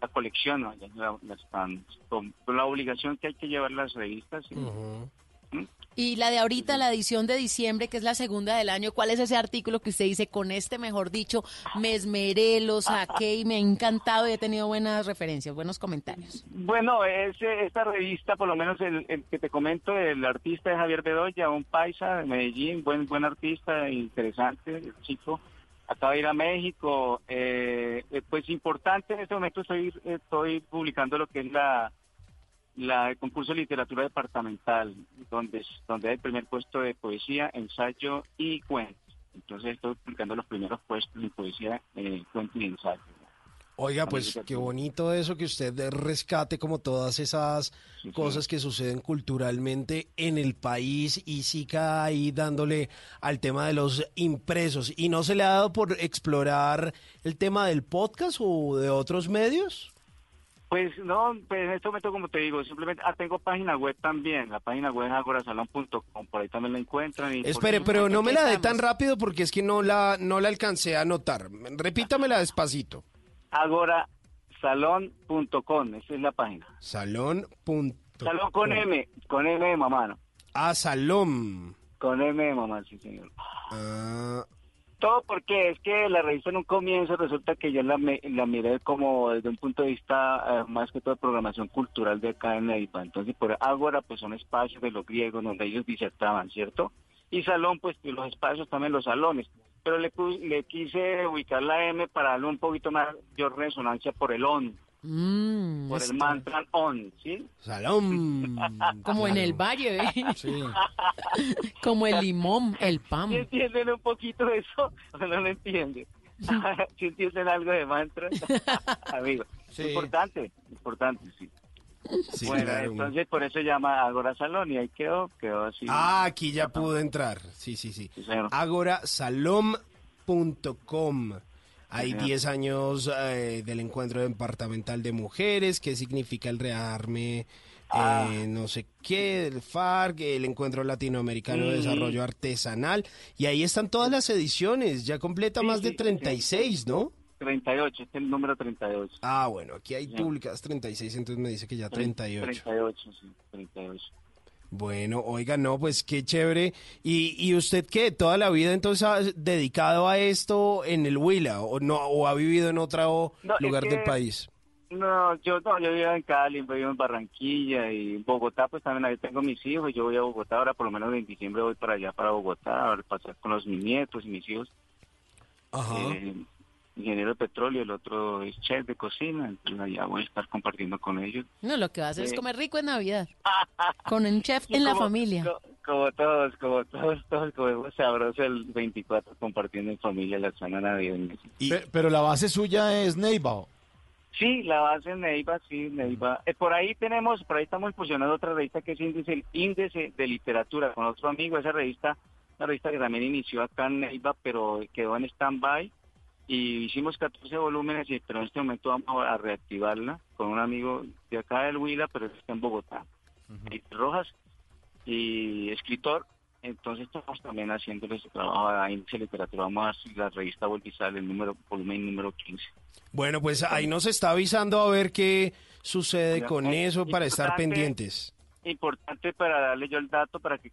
la colección, ¿no? Allá la están, con la obligación que hay que llevar las revistas. ¿Sí? Uh-huh. ¿Mm? Y la de ahorita, la edición de diciembre, que es la segunda del año, ¿cuál es ese artículo que usted dice, con este, mejor dicho, me esmeré, lo saqué y me ha encantado y he tenido buenas referencias, buenos comentarios? Bueno, esta revista, por lo menos el que te comento, el artista es Javier Bedoya, un paisa de Medellín, buen artista, interesante, el chico. Acaba de ir a México, pues importante, en este momento estoy publicando lo que es el concurso de literatura departamental, donde hay el primer puesto de poesía, ensayo y cuento. Entonces estoy publicando los primeros puestos en poesía, cuento y ensayo. Oiga, pues qué bonito eso, que usted rescate como todas esas cosas que suceden culturalmente en el país y siga ahí dándole al tema de los impresos. ¿Y no se le ha dado por explorar el tema del podcast o de otros medios? Pues no, pues en este momento, como te digo, simplemente tengo página web también, la página web es agorasalón.com, por ahí también la encuentran. Espere, pero no me la dé tan rápido porque es que no la alcancé a anotar. Repítamela despacito. Agorasalón.com, esa es la página. Salón con M de mamá, ¿no? Ah, Salón. Con M de mamá, sí, señor. Ah... Todo porque es que la revista en un comienzo resulta que yo la miré como desde un punto de vista más que todo de programación cultural de acá en Neiva. Entonces, por Ágora, pues son espacios de los griegos donde ellos disertaban, ¿cierto? Y Salón, pues los espacios también, los salones. Pero le quise ubicar la M para darle un poquito más de resonancia por el on. Por el mantra on, ¿sí? Salón. Como en el valle, ¿eh? Sí. Como el limón, el pan. ¿Sí entienden un poquito eso? ¿O no lo entienden? ¿Sí entienden algo de mantra? Amigo, sí. Importante, sí. Sí, bueno, claro. Entonces por eso llama Agora Salón y ahí quedó así. Ah, aquí ya pudo entrar. Sí. Agorasalón.com. Hay 10 años del encuentro departamental de mujeres, qué significa el rearme, no sé qué, el FARC, el encuentro latinoamericano de desarrollo artesanal, y ahí están todas las ediciones, ya completa más de 36, ¿no? 38, este es el número 38. Ah, bueno, aquí hay públicas 36, entonces me dice que ya 38. 38. Bueno, oiga, no, pues qué chévere. ¿Y usted qué? ¿Toda la vida entonces ha dedicado a esto en el Huila o ha vivido en otro lugar del país? No, yo vivo en Cali, vivo en Barranquilla y Bogotá, pues también ahí tengo mis hijos. Yo voy a Bogotá ahora, por lo menos en diciembre voy para allá, para Bogotá, a pasar con mis nietos y mis hijos. Ajá. Ingeniero de petróleo, el otro es chef de cocina, entonces allá voy a estar compartiendo con ellos. No, lo que va a hacer es comer rico en Navidad, con un chef en la familia. Como todos comemos sabroso el 24 compartiendo en familia la cena navideña. Pero la base suya es Neiva. Sí, la base es Neiva, por ahí estamos fusionando otra revista que es Índice de Literatura, con otro amigo, esa revista, una revista que también inició acá en Neiva, pero quedó en stand-by. Y hicimos 14 volúmenes, pero en este momento vamos a reactivarla con un amigo de acá del Huila, pero está en Bogotá, Rojas, y escritor. Entonces estamos también haciéndole ese trabajo a Índice de Literatura. Vamos a hacer la revista Volvisal, volumen número 15. Bueno, pues ahí nos está avisando a ver qué sucede con eso para estar pendientes. Importante para darle yo el dato para que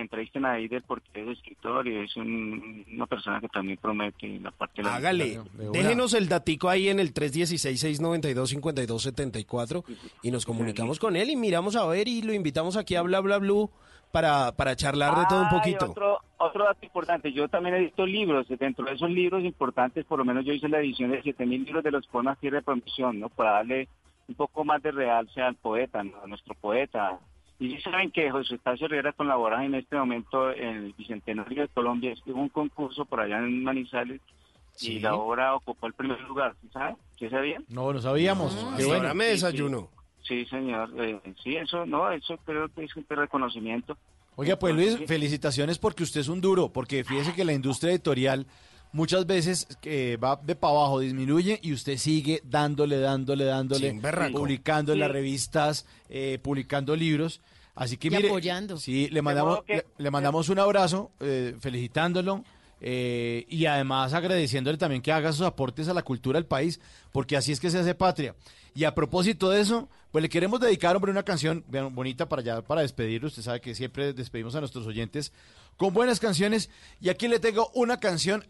entrevisten a Ider, porque es escritor y es una persona que también promete la parte de la... Hágale, déjenos el datico ahí en el 316-692-5274 y nos comunicamos con él y miramos a ver y lo invitamos aquí a Bla Bla Blue para charlar de todo un poquito. Otro dato importante, yo también he visto libros, dentro de esos libros importantes, por lo menos yo hice la edición de 7.000 libros de los poemas Tierra de Promisión, ¿no? Para darle un poco más de realce al poeta, ¿no? A nuestro poeta. Y saben que José Palacios colabora en este momento en el Bicentenario de Colombia. Hubo un concurso por allá en Manizales y la obra ocupó el primer lugar, ¿sabes? ¿Sí sabían? No, no sabíamos. Ahora me desayuno. Sí, señor. Eso creo que es un reconocimiento. Oiga, pues Luis, felicitaciones porque usted es un duro, porque fíjese que la industria editorial muchas veces va de para abajo, disminuye y usted sigue dándole, publicando en las revistas, publicando libros. Así que mire, apoyando. Sí, le mandamos un abrazo, felicitándolo. y además agradeciéndole también que haga sus aportes a la cultura del país, porque así es que se hace patria. Y a propósito de eso, pues le queremos dedicar, hombre, una canción bonita para ya para despedirlo. Usted sabe que siempre despedimos a nuestros oyentes con buenas canciones, y aquí le tengo una canción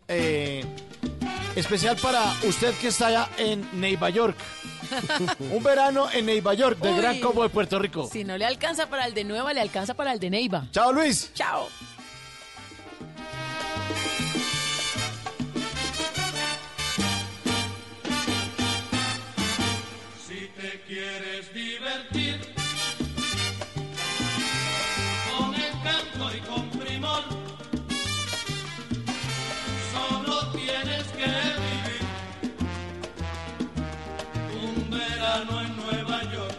especial para usted que está allá en Nueva York. Un verano en Nueva York, del Gran Combo de Puerto Rico. Si no le alcanza para el de Nueva, le alcanza para el de Neiva. Chao, Luis. Chao. Si te quieres divertir con el canto y con primor, solo tienes que vivir un verano en Nueva York.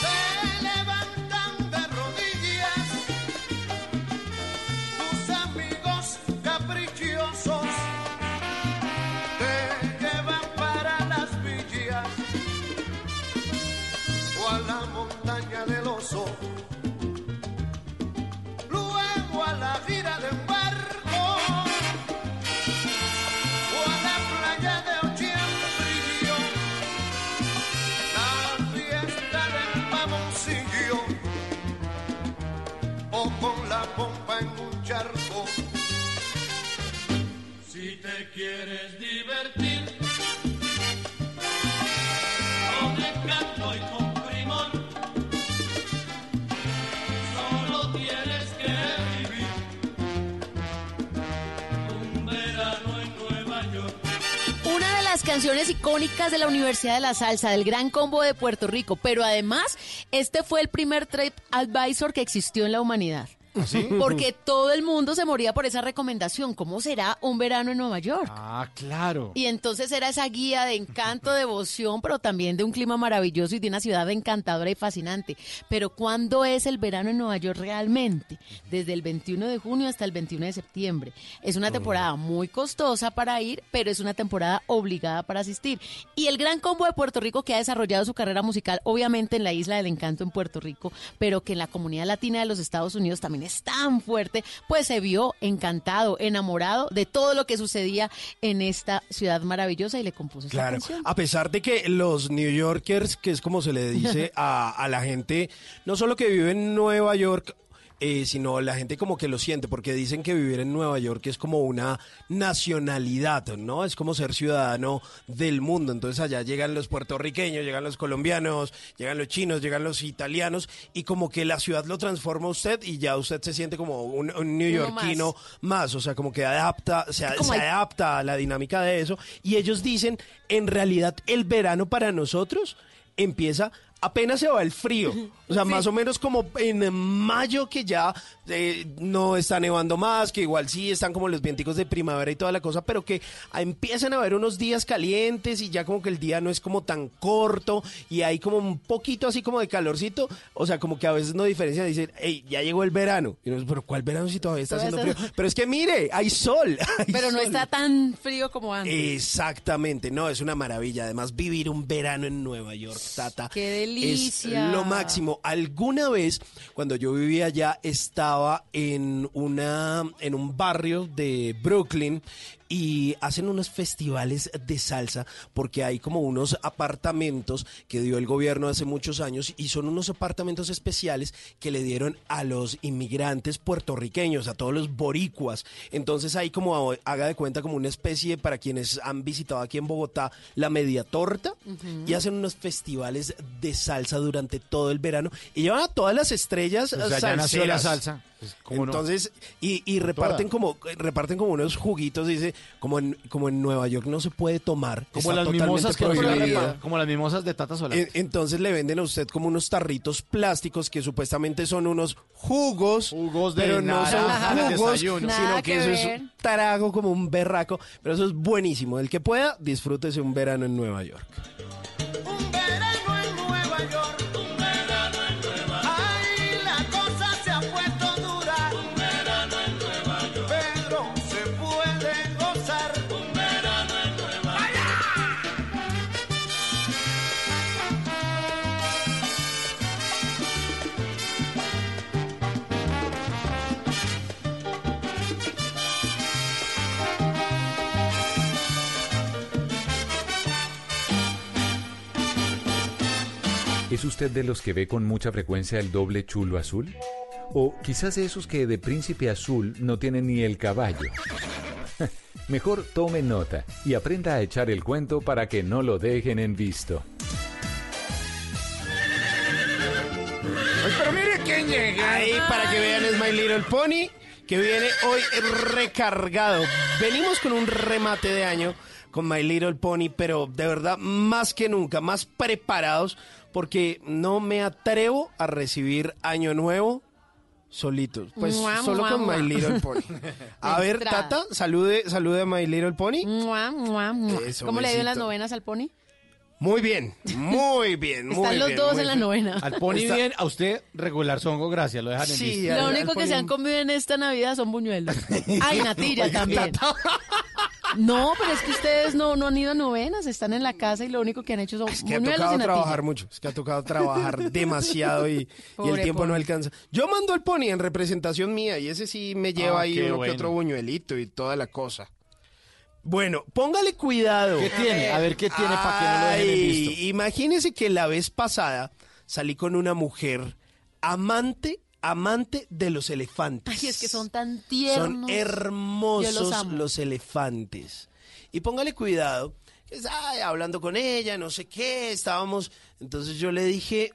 Te levantan de rodillas tus amigos caprichosos, te llevan para las villas o a la montaña del oso, luego a la gira de un barco o a la playa de Ochiambrillo, la fiesta del Mamoncillo o con la pompa en un charco. Si te quieres divertir con el canto y con primor, solo tienes que vivir un verano en Nueva York. Una de las canciones icónicas de la Universidad de la Salsa, del Gran Combo de Puerto Rico, pero además este fue el primer TripAdvisor que existió en la humanidad. ¿Sí? Porque todo el mundo se moría por esa recomendación. ¿Cómo será un verano en Nueva York? Ah, claro. Y entonces era esa guía de encanto, devoción, pero también de un clima maravilloso y de una ciudad encantadora y fascinante. Pero ¿cuándo es el verano en Nueva York realmente? Desde el 21 de junio hasta el 21 de septiembre. Es una temporada muy costosa para ir, pero es una temporada obligada para asistir. Y el Gran Combo de Puerto Rico, que ha desarrollado su carrera musical, obviamente en la Isla del Encanto en Puerto Rico, pero que en la comunidad latina de los Estados Unidos también es tan fuerte, pues se vio encantado, enamorado de todo lo que sucedía en esta ciudad maravillosa y le compuso esta canción. A pesar de que los New Yorkers, que es como se le dice a la gente, no solo que vive en Nueva York, sino la gente como que lo siente, porque dicen que vivir en Nueva York es como una nacionalidad, ¿no? Es como ser ciudadano del mundo. Entonces allá llegan los puertorriqueños, llegan los colombianos, llegan los chinos, llegan los italianos, y como que la ciudad lo transforma a usted y ya usted se siente como un neoyorquino más. O sea, como que se adapta a la dinámica de eso. Y ellos dicen, en realidad, el verano para nosotros empieza apenas se va el frío, o sea, más o menos como en mayo, que ya no está nevando más, que igual sí están como los vienticos de primavera y toda la cosa, pero que empiezan a haber unos días calientes y ya como que el día no es como tan corto y hay como un poquito así como de calorcito, o sea, como que a veces no diferencian, dicen, hey, ya llegó el verano, y uno, pero ¿cuál verano si todavía está haciendo frío? Pero es que mire, hay sol. Pero no está tan frío como antes. Exactamente, no, es una maravilla, además vivir un verano en Nueva York, Tata. Qué delicia. Es lo máximo. Alguna vez, cuando yo vivía allá, estaba en un barrio de Brooklyn y hacen unos festivales de salsa porque hay como unos apartamentos que dio el gobierno hace muchos años y son unos apartamentos especiales que le dieron a los inmigrantes puertorriqueños, a todos los boricuas. Entonces hay como, haga de cuenta, como una especie, para quienes han visitado aquí en Bogotá, la media torta, y hacen unos festivales de salsa durante todo el verano y llevan a todas las estrellas, o sea, salseras. Ya nació la salsa. Pues, entonces, no, y reparten como unos juguitos, dice, como en Nueva York no se puede tomar. Como las mimosas como las mimosas de Tata Solarte. Entonces le venden a usted como unos tarritos plásticos que supuestamente son unos jugos de, pero no son jugos, sino que eso es un trago, como un berraco, pero eso es buenísimo. El que pueda, disfrútese un verano en Nueva York. Un verano en Nueva York. ¿Es usted de los que ve con mucha frecuencia el doble chulo azul? O quizás esos que de príncipe azul no tienen ni el caballo. Mejor tome nota y aprenda a echar el cuento para que no lo dejen en visto. Ay, pero mire quién llega. Ahí para que vean es My Little Pony, que viene hoy recargado. Venimos con un remate de año con My Little Pony, pero de verdad más que nunca, más preparados, porque no me atrevo a recibir año nuevo solitos, pues mua, solo mua, con mua. My Little Pony. A ver, Tata, salude a My Little Pony. Mua, mua, mua. Eso, ¿cómo besito. Le dio en las novenas al Pony? Muy bien, muy bien. Muy están los bien, dos en la novena. Al Pony está... bien, a usted regular songo, gracias, lo dejan en sí, visto. Lo único que se han comido en esta Navidad son buñuelos. Ay, natilla también. No, pero es que ustedes no han ido a novenas, están en la casa y lo único que han hecho son buñuelos. Es que ha tocado trabajar mucho, es que ha tocado trabajar demasiado y el tiempo no alcanza. Yo mando al Pony en representación mía y ese sí me lleva ahí uno que otro buñuelito y toda la cosa. Bueno, póngale cuidado. ¿Qué tiene? A ver, ¿qué tiene para que no lo dejen en visto? Imagínese que la vez pasada salí con una mujer amante de los elefantes. Ay, es que son tan tiernos. Son hermosos los elefantes. Y póngale cuidado, hablando con ella, no sé qué, estábamos... Entonces yo le dije,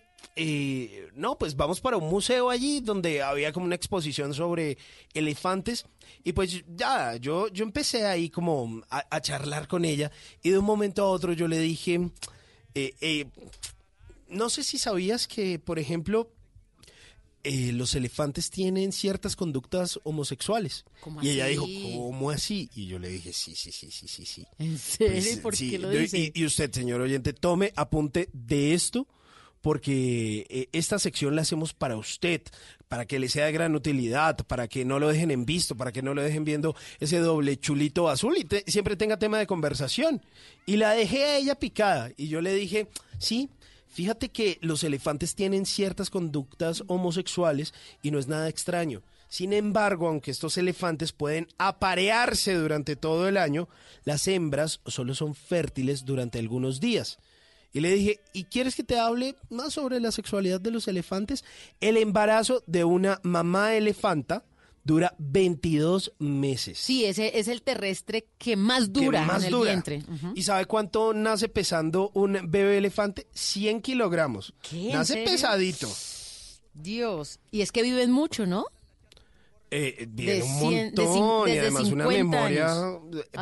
no, pues vamos para un museo allí donde había como una exposición sobre elefantes. Y pues ya, yo empecé ahí como a charlar con ella. Y de un momento a otro yo le dije, no sé si sabías que, por ejemplo... los elefantes tienen ciertas conductas homosexuales. ¿Cómo así? Y ella dijo, ¿cómo así? Y yo le dije, sí. ¿En serio? Pues, ¿por qué lo dice? Y usted, señor oyente, tome apunte de esto, porque esta sección la hacemos para usted, para que le sea de gran utilidad, para que no lo dejen en visto, para que no lo dejen viendo ese doble chulito azul y siempre tenga tema de conversación. Y la dejé a ella picada y yo le dije, sí, fíjate que los elefantes tienen ciertas conductas homosexuales y no es nada extraño. Sin embargo, aunque estos elefantes pueden aparearse durante todo el año, las hembras solo son fértiles durante algunos días. Y le dije, ¿y quieres que te hable más sobre la sexualidad de los elefantes? El embarazo de una mamá elefanta dura 22 meses. Sí, ese es el terrestre que más dura vientre. Uh-huh. ¿Y sabe cuánto nace pesando un bebé elefante? 100 kilogramos. ¿Qué? Nace pesadito. Dios. Y es que viven mucho, ¿no? Viven un montón y además una memoria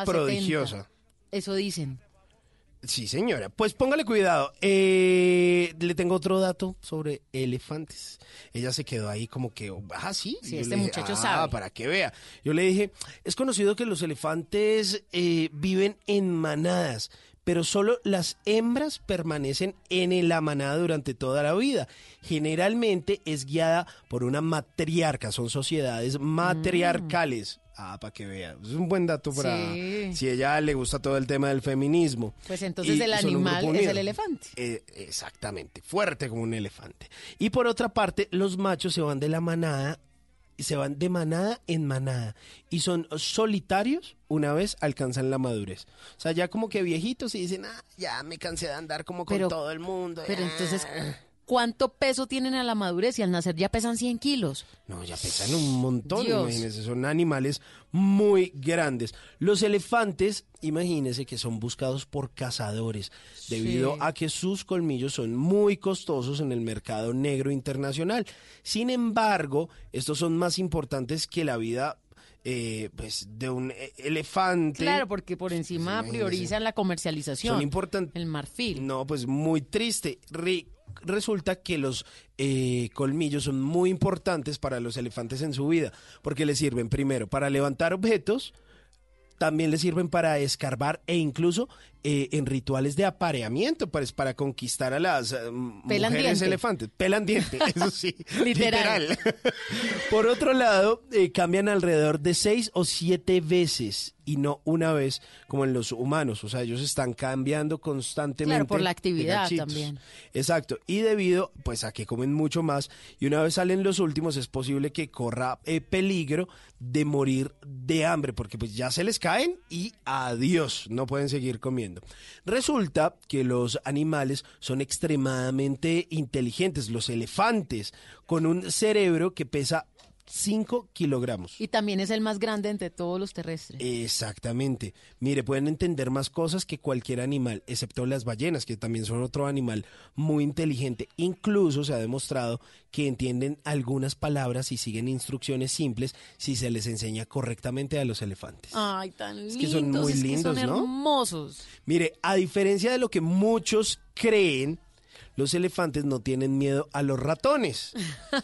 prodigiosa. 70. Eso dicen. Sí, señora. Pues póngale cuidado. Le tengo otro dato sobre elefantes. Ella se quedó ahí como que, sí. Sí, este muchacho sabe. Para que vea. Yo le dije, es conocido que los elefantes viven en manadas, pero solo las hembras permanecen en la manada durante toda la vida. Generalmente es guiada por una matriarca. Son sociedades matriarcales. Para que vea. Es un buen dato para... Sí. Si a ella le gusta todo el tema del feminismo. Pues entonces el animal es el elefante. Exactamente. Fuerte como un elefante. Y por otra parte, los machos se van de manada en manada. Y son solitarios una vez alcanzan la madurez. O sea, ya como que viejitos y dicen, ya me cansé de andar como con todo el mundo. Pero entonces... ¿Cuánto peso tienen a la madurez? Y al nacer ya pesan 100 kilos. No, ya pesan un montón, Dios. Imagínense, son animales muy grandes. Los elefantes, imagínense que son buscados por cazadores, debido a que sus colmillos son muy costosos en el mercado negro internacional. Sin embargo, estos son más importantes que la vida de un elefante. Claro, porque por encima priorizan la comercialización. Son importantes. El marfil. No, pues muy triste, rico. Resulta que los colmillos son muy importantes para los elefantes en su vida, porque les sirven primero para levantar objetos, también les sirven para escarbar e incluso en rituales de apareamiento, pues, para conquistar a las mujeres elefantes. Pelan diente, eso sí, literal. Por otro lado, cambian alrededor de 6 o 7 veces y no una vez como en los humanos, o sea, ellos están cambiando constantemente. Claro, por la actividad también. Exacto, y debido pues a que comen mucho más y una vez salen los últimos es posible que corra peligro de morir de hambre, porque pues ya se les caen y adiós, no pueden seguir comiendo. Resulta que los animales son extremadamente inteligentes, los elefantes, con un cerebro que pesa 5 kilogramos. Y también es el más grande entre todos los terrestres. Exactamente. Mire, pueden entender más cosas que cualquier animal, excepto las ballenas, que también son otro animal muy inteligente. Incluso se ha demostrado que entienden algunas palabras y siguen instrucciones simples si se les enseña correctamente a los elefantes. Ay, tan lindos. Es que son muy lindos, son, ¿no? Hermosos. Mire, a diferencia de lo que muchos creen, los elefantes no tienen miedo a los ratones,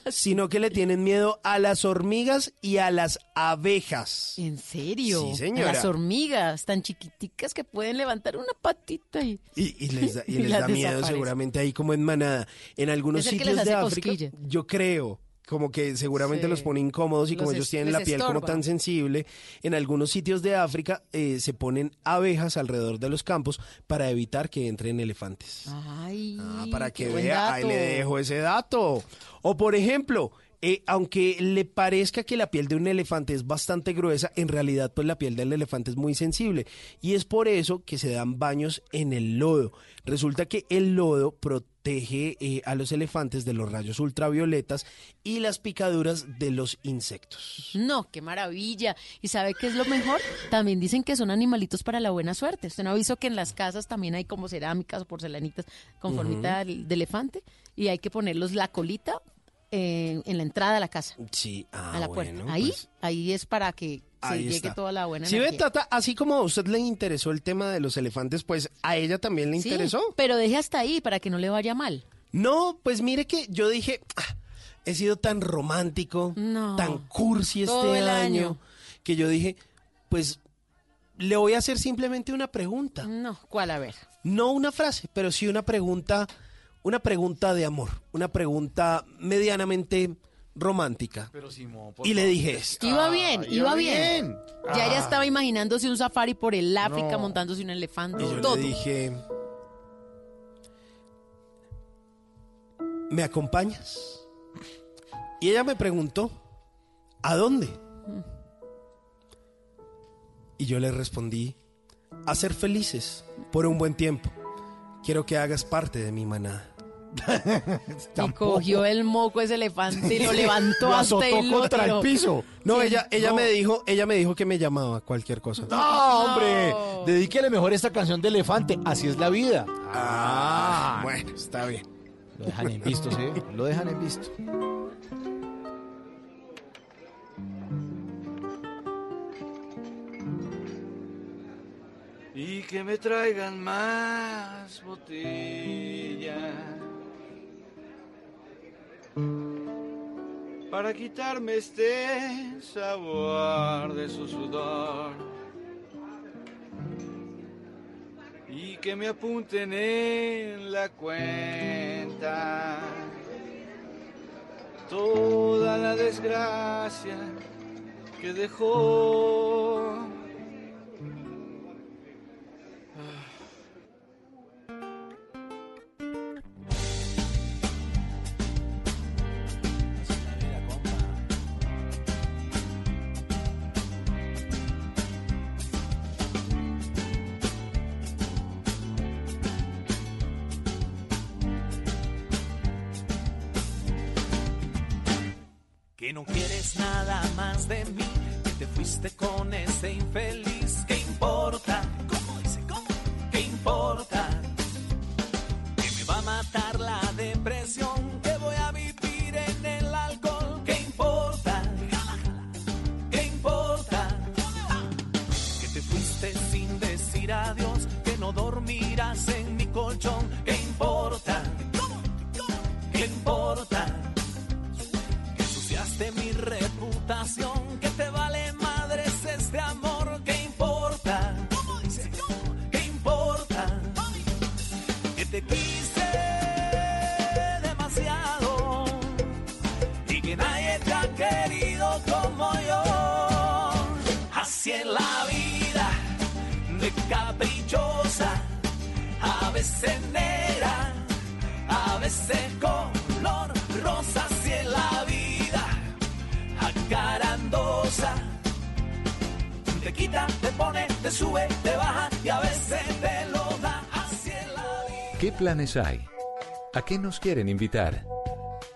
sino que le tienen miedo a las hormigas y a las abejas. ¿En serio? Sí, señora. A las hormigas, tan chiquiticas que pueden levantar una patita y les da miedo seguramente ahí como en manada. En algunos sitios de África, cosquilla. Yo creo. Como que seguramente sí, los pone incómodos y como ellos tienen la piel estorba, como tan sensible, en algunos sitios de África se ponen abejas alrededor de los campos para evitar que entren elefantes. Ay, para que vea, ahí le dejo ese dato. O por ejemplo, aunque le parezca que la piel de un elefante es bastante gruesa, en realidad pues la piel del elefante es muy sensible y es por eso que se dan baños en el lodo. Resulta que el lodo protege a los elefantes de los rayos ultravioletas y las picaduras de los insectos. No, qué maravilla. ¿Y sabe qué es lo mejor? También dicen que son animalitos para la buena suerte. Usted no avisó que en las casas también hay como cerámicas o porcelanitas con formita de elefante y hay que ponerlos la colita en la entrada de la casa. Sí, a la puerta. Bueno, ahí, pues, ahí es para que se llegue toda la buena energía. Si ve, Tata, así como a usted le interesó el tema de los elefantes, pues a ella también le interesó. Sí, pero deje hasta ahí para que no le vaya mal. No, pues mire que yo dije, he sido tan romántico, tan cursi todo este año, que yo dije, pues le voy a hacer simplemente una pregunta. No, ¿cuál? A ver. No una frase, pero sí una pregunta. Una pregunta de amor, una pregunta medianamente romántica. Pero Simón, y le dije esto. Iba bien. Ya ella estaba imaginándose un safari por el África, montándose un elefante. Y yo le dije, ¿me acompañas? Y ella me preguntó, ¿a dónde? Y yo le respondí, a ser felices por un buen tiempo. Quiero que hagas parte de mi manada. Y cogió el moco ese elefante y lo levantó lo hasta el contra el piso. No, sí, ella me dijo que me llamaba cualquier cosa. No, hombre, dedíquele mejor esta canción de elefante, así es la vida. Bueno, está bien. Lo dejan en visto, sí, lo dejan en visto. Y que me traigan más botellas para quitarme este sabor de su sudor. Y que me apunten en la cuenta toda la desgracia que dejó. Que no quieres nada más de mí, que te fuiste con ese infeliz. ¿Qué importa? ¿Cómo dice? ¿Cómo? ¿Qué importa? Que me va a matar la depresión, que voy a vivir en el alcohol. ¿Qué importa? ¿Qué importa? Que te fuiste sin decir adiós, que no dormirás en mi colchón. ¿Qué importa? ¿Qué importa? De mi reputación, que te vale madres este amor. ¿Qué importa? ¿Cómo dice? ¿Qué importa? Que te quise demasiado y que nadie te ha querido como yo. Así es la vida de caprichosa, a veces negra, a veces color rosa. Así es la vida. Carandosa, te quita, te pone, te sube, te baja y a veces te lo da hacia el lado. ¿Qué planes hay? ¿A qué nos quieren invitar?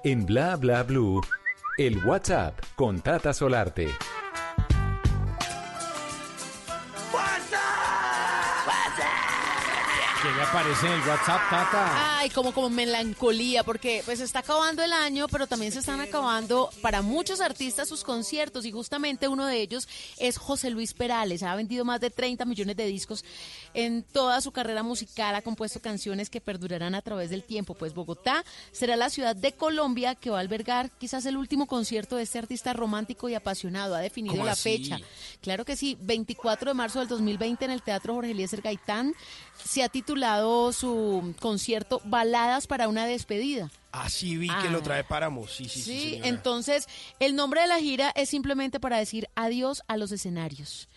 En Bla Bla Blue, el WhatsApp con Tata Solarte. Que aparece en el WhatsApp, Tata. Ay, como melancolía, porque pues está acabando el año, pero también se están acabando para muchos artistas sus conciertos, y justamente uno de ellos es José Luis Perales. Ha vendido más de 30 millones de discos en toda su carrera musical, ha compuesto canciones que perdurarán a través del tiempo. Pues Bogotá será la ciudad de Colombia que va a albergar quizás el último concierto de este artista romántico y apasionado. Ha definido la fecha. Claro que sí, 24 de marzo del 2020 en el Teatro Jorge Eliezer Gaitán. Se ha titulado su concierto Baladas para una despedida. Así vi que lo trae Páramo. Sí, entonces el nombre de la gira es simplemente para decir adiós a los escenarios.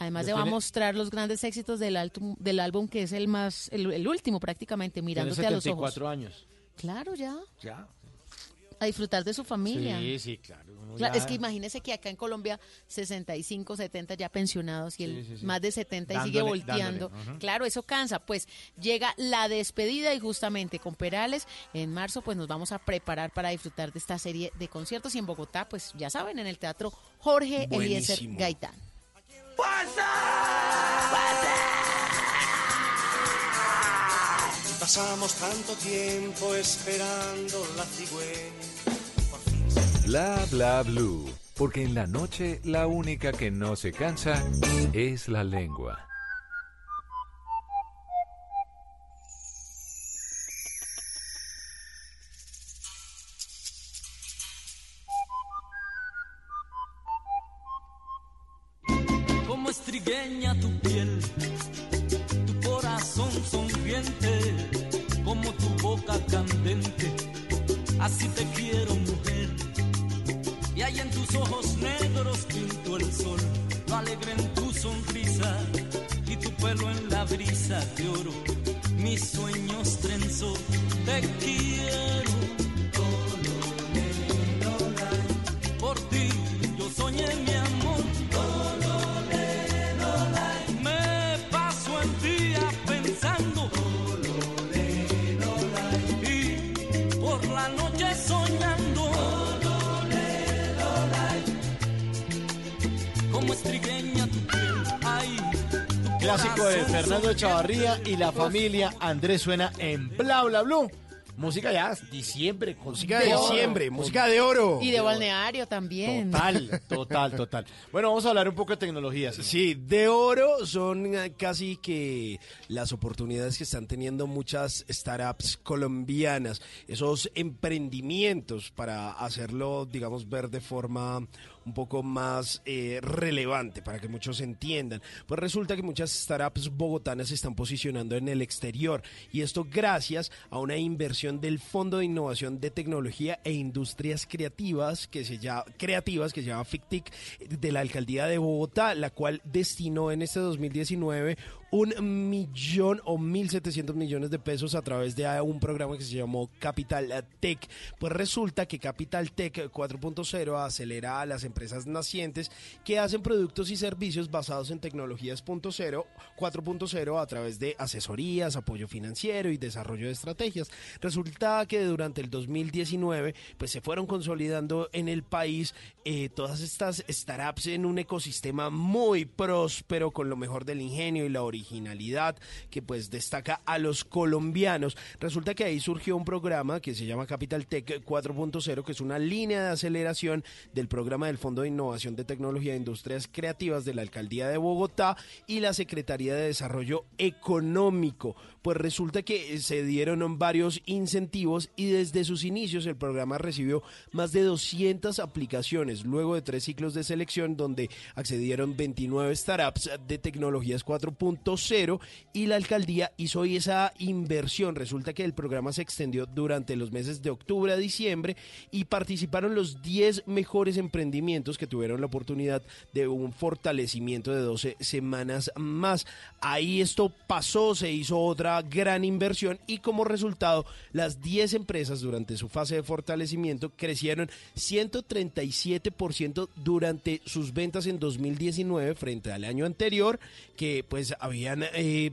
Además le va a mostrar los grandes éxitos del álbum, que es el último prácticamente, Mirándote a los ojos. Tiene 74 años. Claro, ya. A disfrutar de su familia. Sí, claro. Claro, es que imagínese que acá en Colombia 65, 70 ya pensionados y él más de 70 y sigue volteando. Uh-huh. Claro, eso cansa. Pues llega la despedida, y justamente con Perales en marzo pues nos vamos a preparar para disfrutar de esta serie de conciertos, y en Bogotá pues ya saben, en el Teatro Jorge Eliezer Gaitán. Pasamos tanto tiempo esperando la cigüeña. Bla Bla Blue, porque en la noche la única que no se cansa es la lengua. Como estrigueña tu piel, tu corazón sonriente, como tu boca candente, así te quiero, mujer. Y hay en tus ojos negros pintó el sol, lo alegre en tu sonrisa, y tu pelo en la brisa de oro mis sueños trenzó. Te quiero, por ti yo soñé mi amor. Clásico de Fernando Echavarría y la familia Andrés suena en Bla Bla Blue. Música ya diciembre, música de oro. Y de balneario también. Total. Bueno, vamos a hablar un poco de tecnologías. Sí, de oro son casi que las oportunidades que están teniendo muchas startups colombianas. Esos emprendimientos para hacerlo, digamos, ver de forma un poco más relevante para que muchos entiendan. Pues resulta que muchas startups bogotanas se están posicionando en el exterior, y esto gracias a una inversión del Fondo de Innovación de Tecnología e Industrias Creativas que se llama FICTIC de la Alcaldía de Bogotá, la cual destinó en este 2019 $1.700.000.000 a través de un programa que se llamó Capital Tech. Pues resulta que Capital Tech 4.0 acelera a las empresas nacientes que hacen productos y servicios basados en tecnologías 4.0 a través de asesorías, apoyo financiero y desarrollo de estrategias. Resulta que durante el 2019 pues se fueron consolidando en el país todas estas startups en un ecosistema muy próspero, con lo mejor del ingenio y la originalidad que pues destaca a los colombianos. Resulta que ahí surgió un programa que se llama Capital Tech 4.0, que es una línea de aceleración del programa del Fondo de Innovación de Tecnología e Industrias Creativas de la Alcaldía de Bogotá y la Secretaría de Desarrollo Económico. Pues resulta que se dieron varios incentivos, y desde sus inicios el programa recibió más de 200 aplicaciones, luego de 3 ciclos de selección donde accedieron 29 startups de tecnologías 4.0 1.0 y la alcaldía hizo hoy esa inversión. Resulta que el programa se extendió durante los meses de octubre a diciembre y participaron los 10 mejores emprendimientos que tuvieron la oportunidad de un fortalecimiento de 12 semanas más. Ahí esto pasó, se hizo otra gran inversión y como resultado las 10 empresas durante su fase de fortalecimiento crecieron 137% durante sus ventas en 2019 frente al año anterior, que pues habían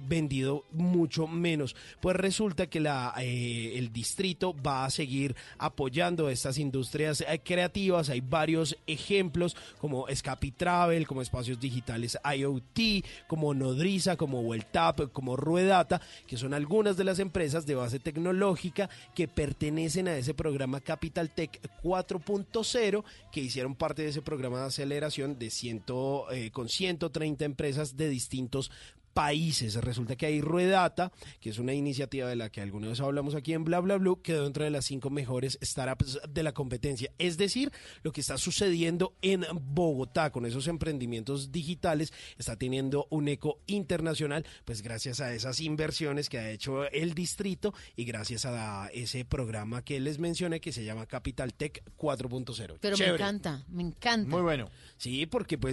vendido mucho menos. Pues resulta que el distrito va a seguir apoyando estas industrias creativas. Hay varios ejemplos como Escape Travel, como espacios digitales IoT, como Nodriza, como Welltap, como Ruedata, que son algunas de las empresas de base tecnológica que pertenecen a ese programa Capital Tech 4.0, que hicieron parte de ese programa de aceleración de con 130 empresas de distintos países. Resulta que hay Ruedata, que es una iniciativa de la que alguna vez hablamos aquí en Bla Bla Blue, quedó entre las 5 mejores startups de la competencia. Es decir, lo que está sucediendo en Bogotá con esos emprendimientos digitales está teniendo un eco internacional, pues gracias a esas inversiones que ha hecho el distrito y gracias a ese programa que les mencioné que se llama Capital Tech 4.0. Pero chévere. Me encanta. Muy bueno. Sí, porque pues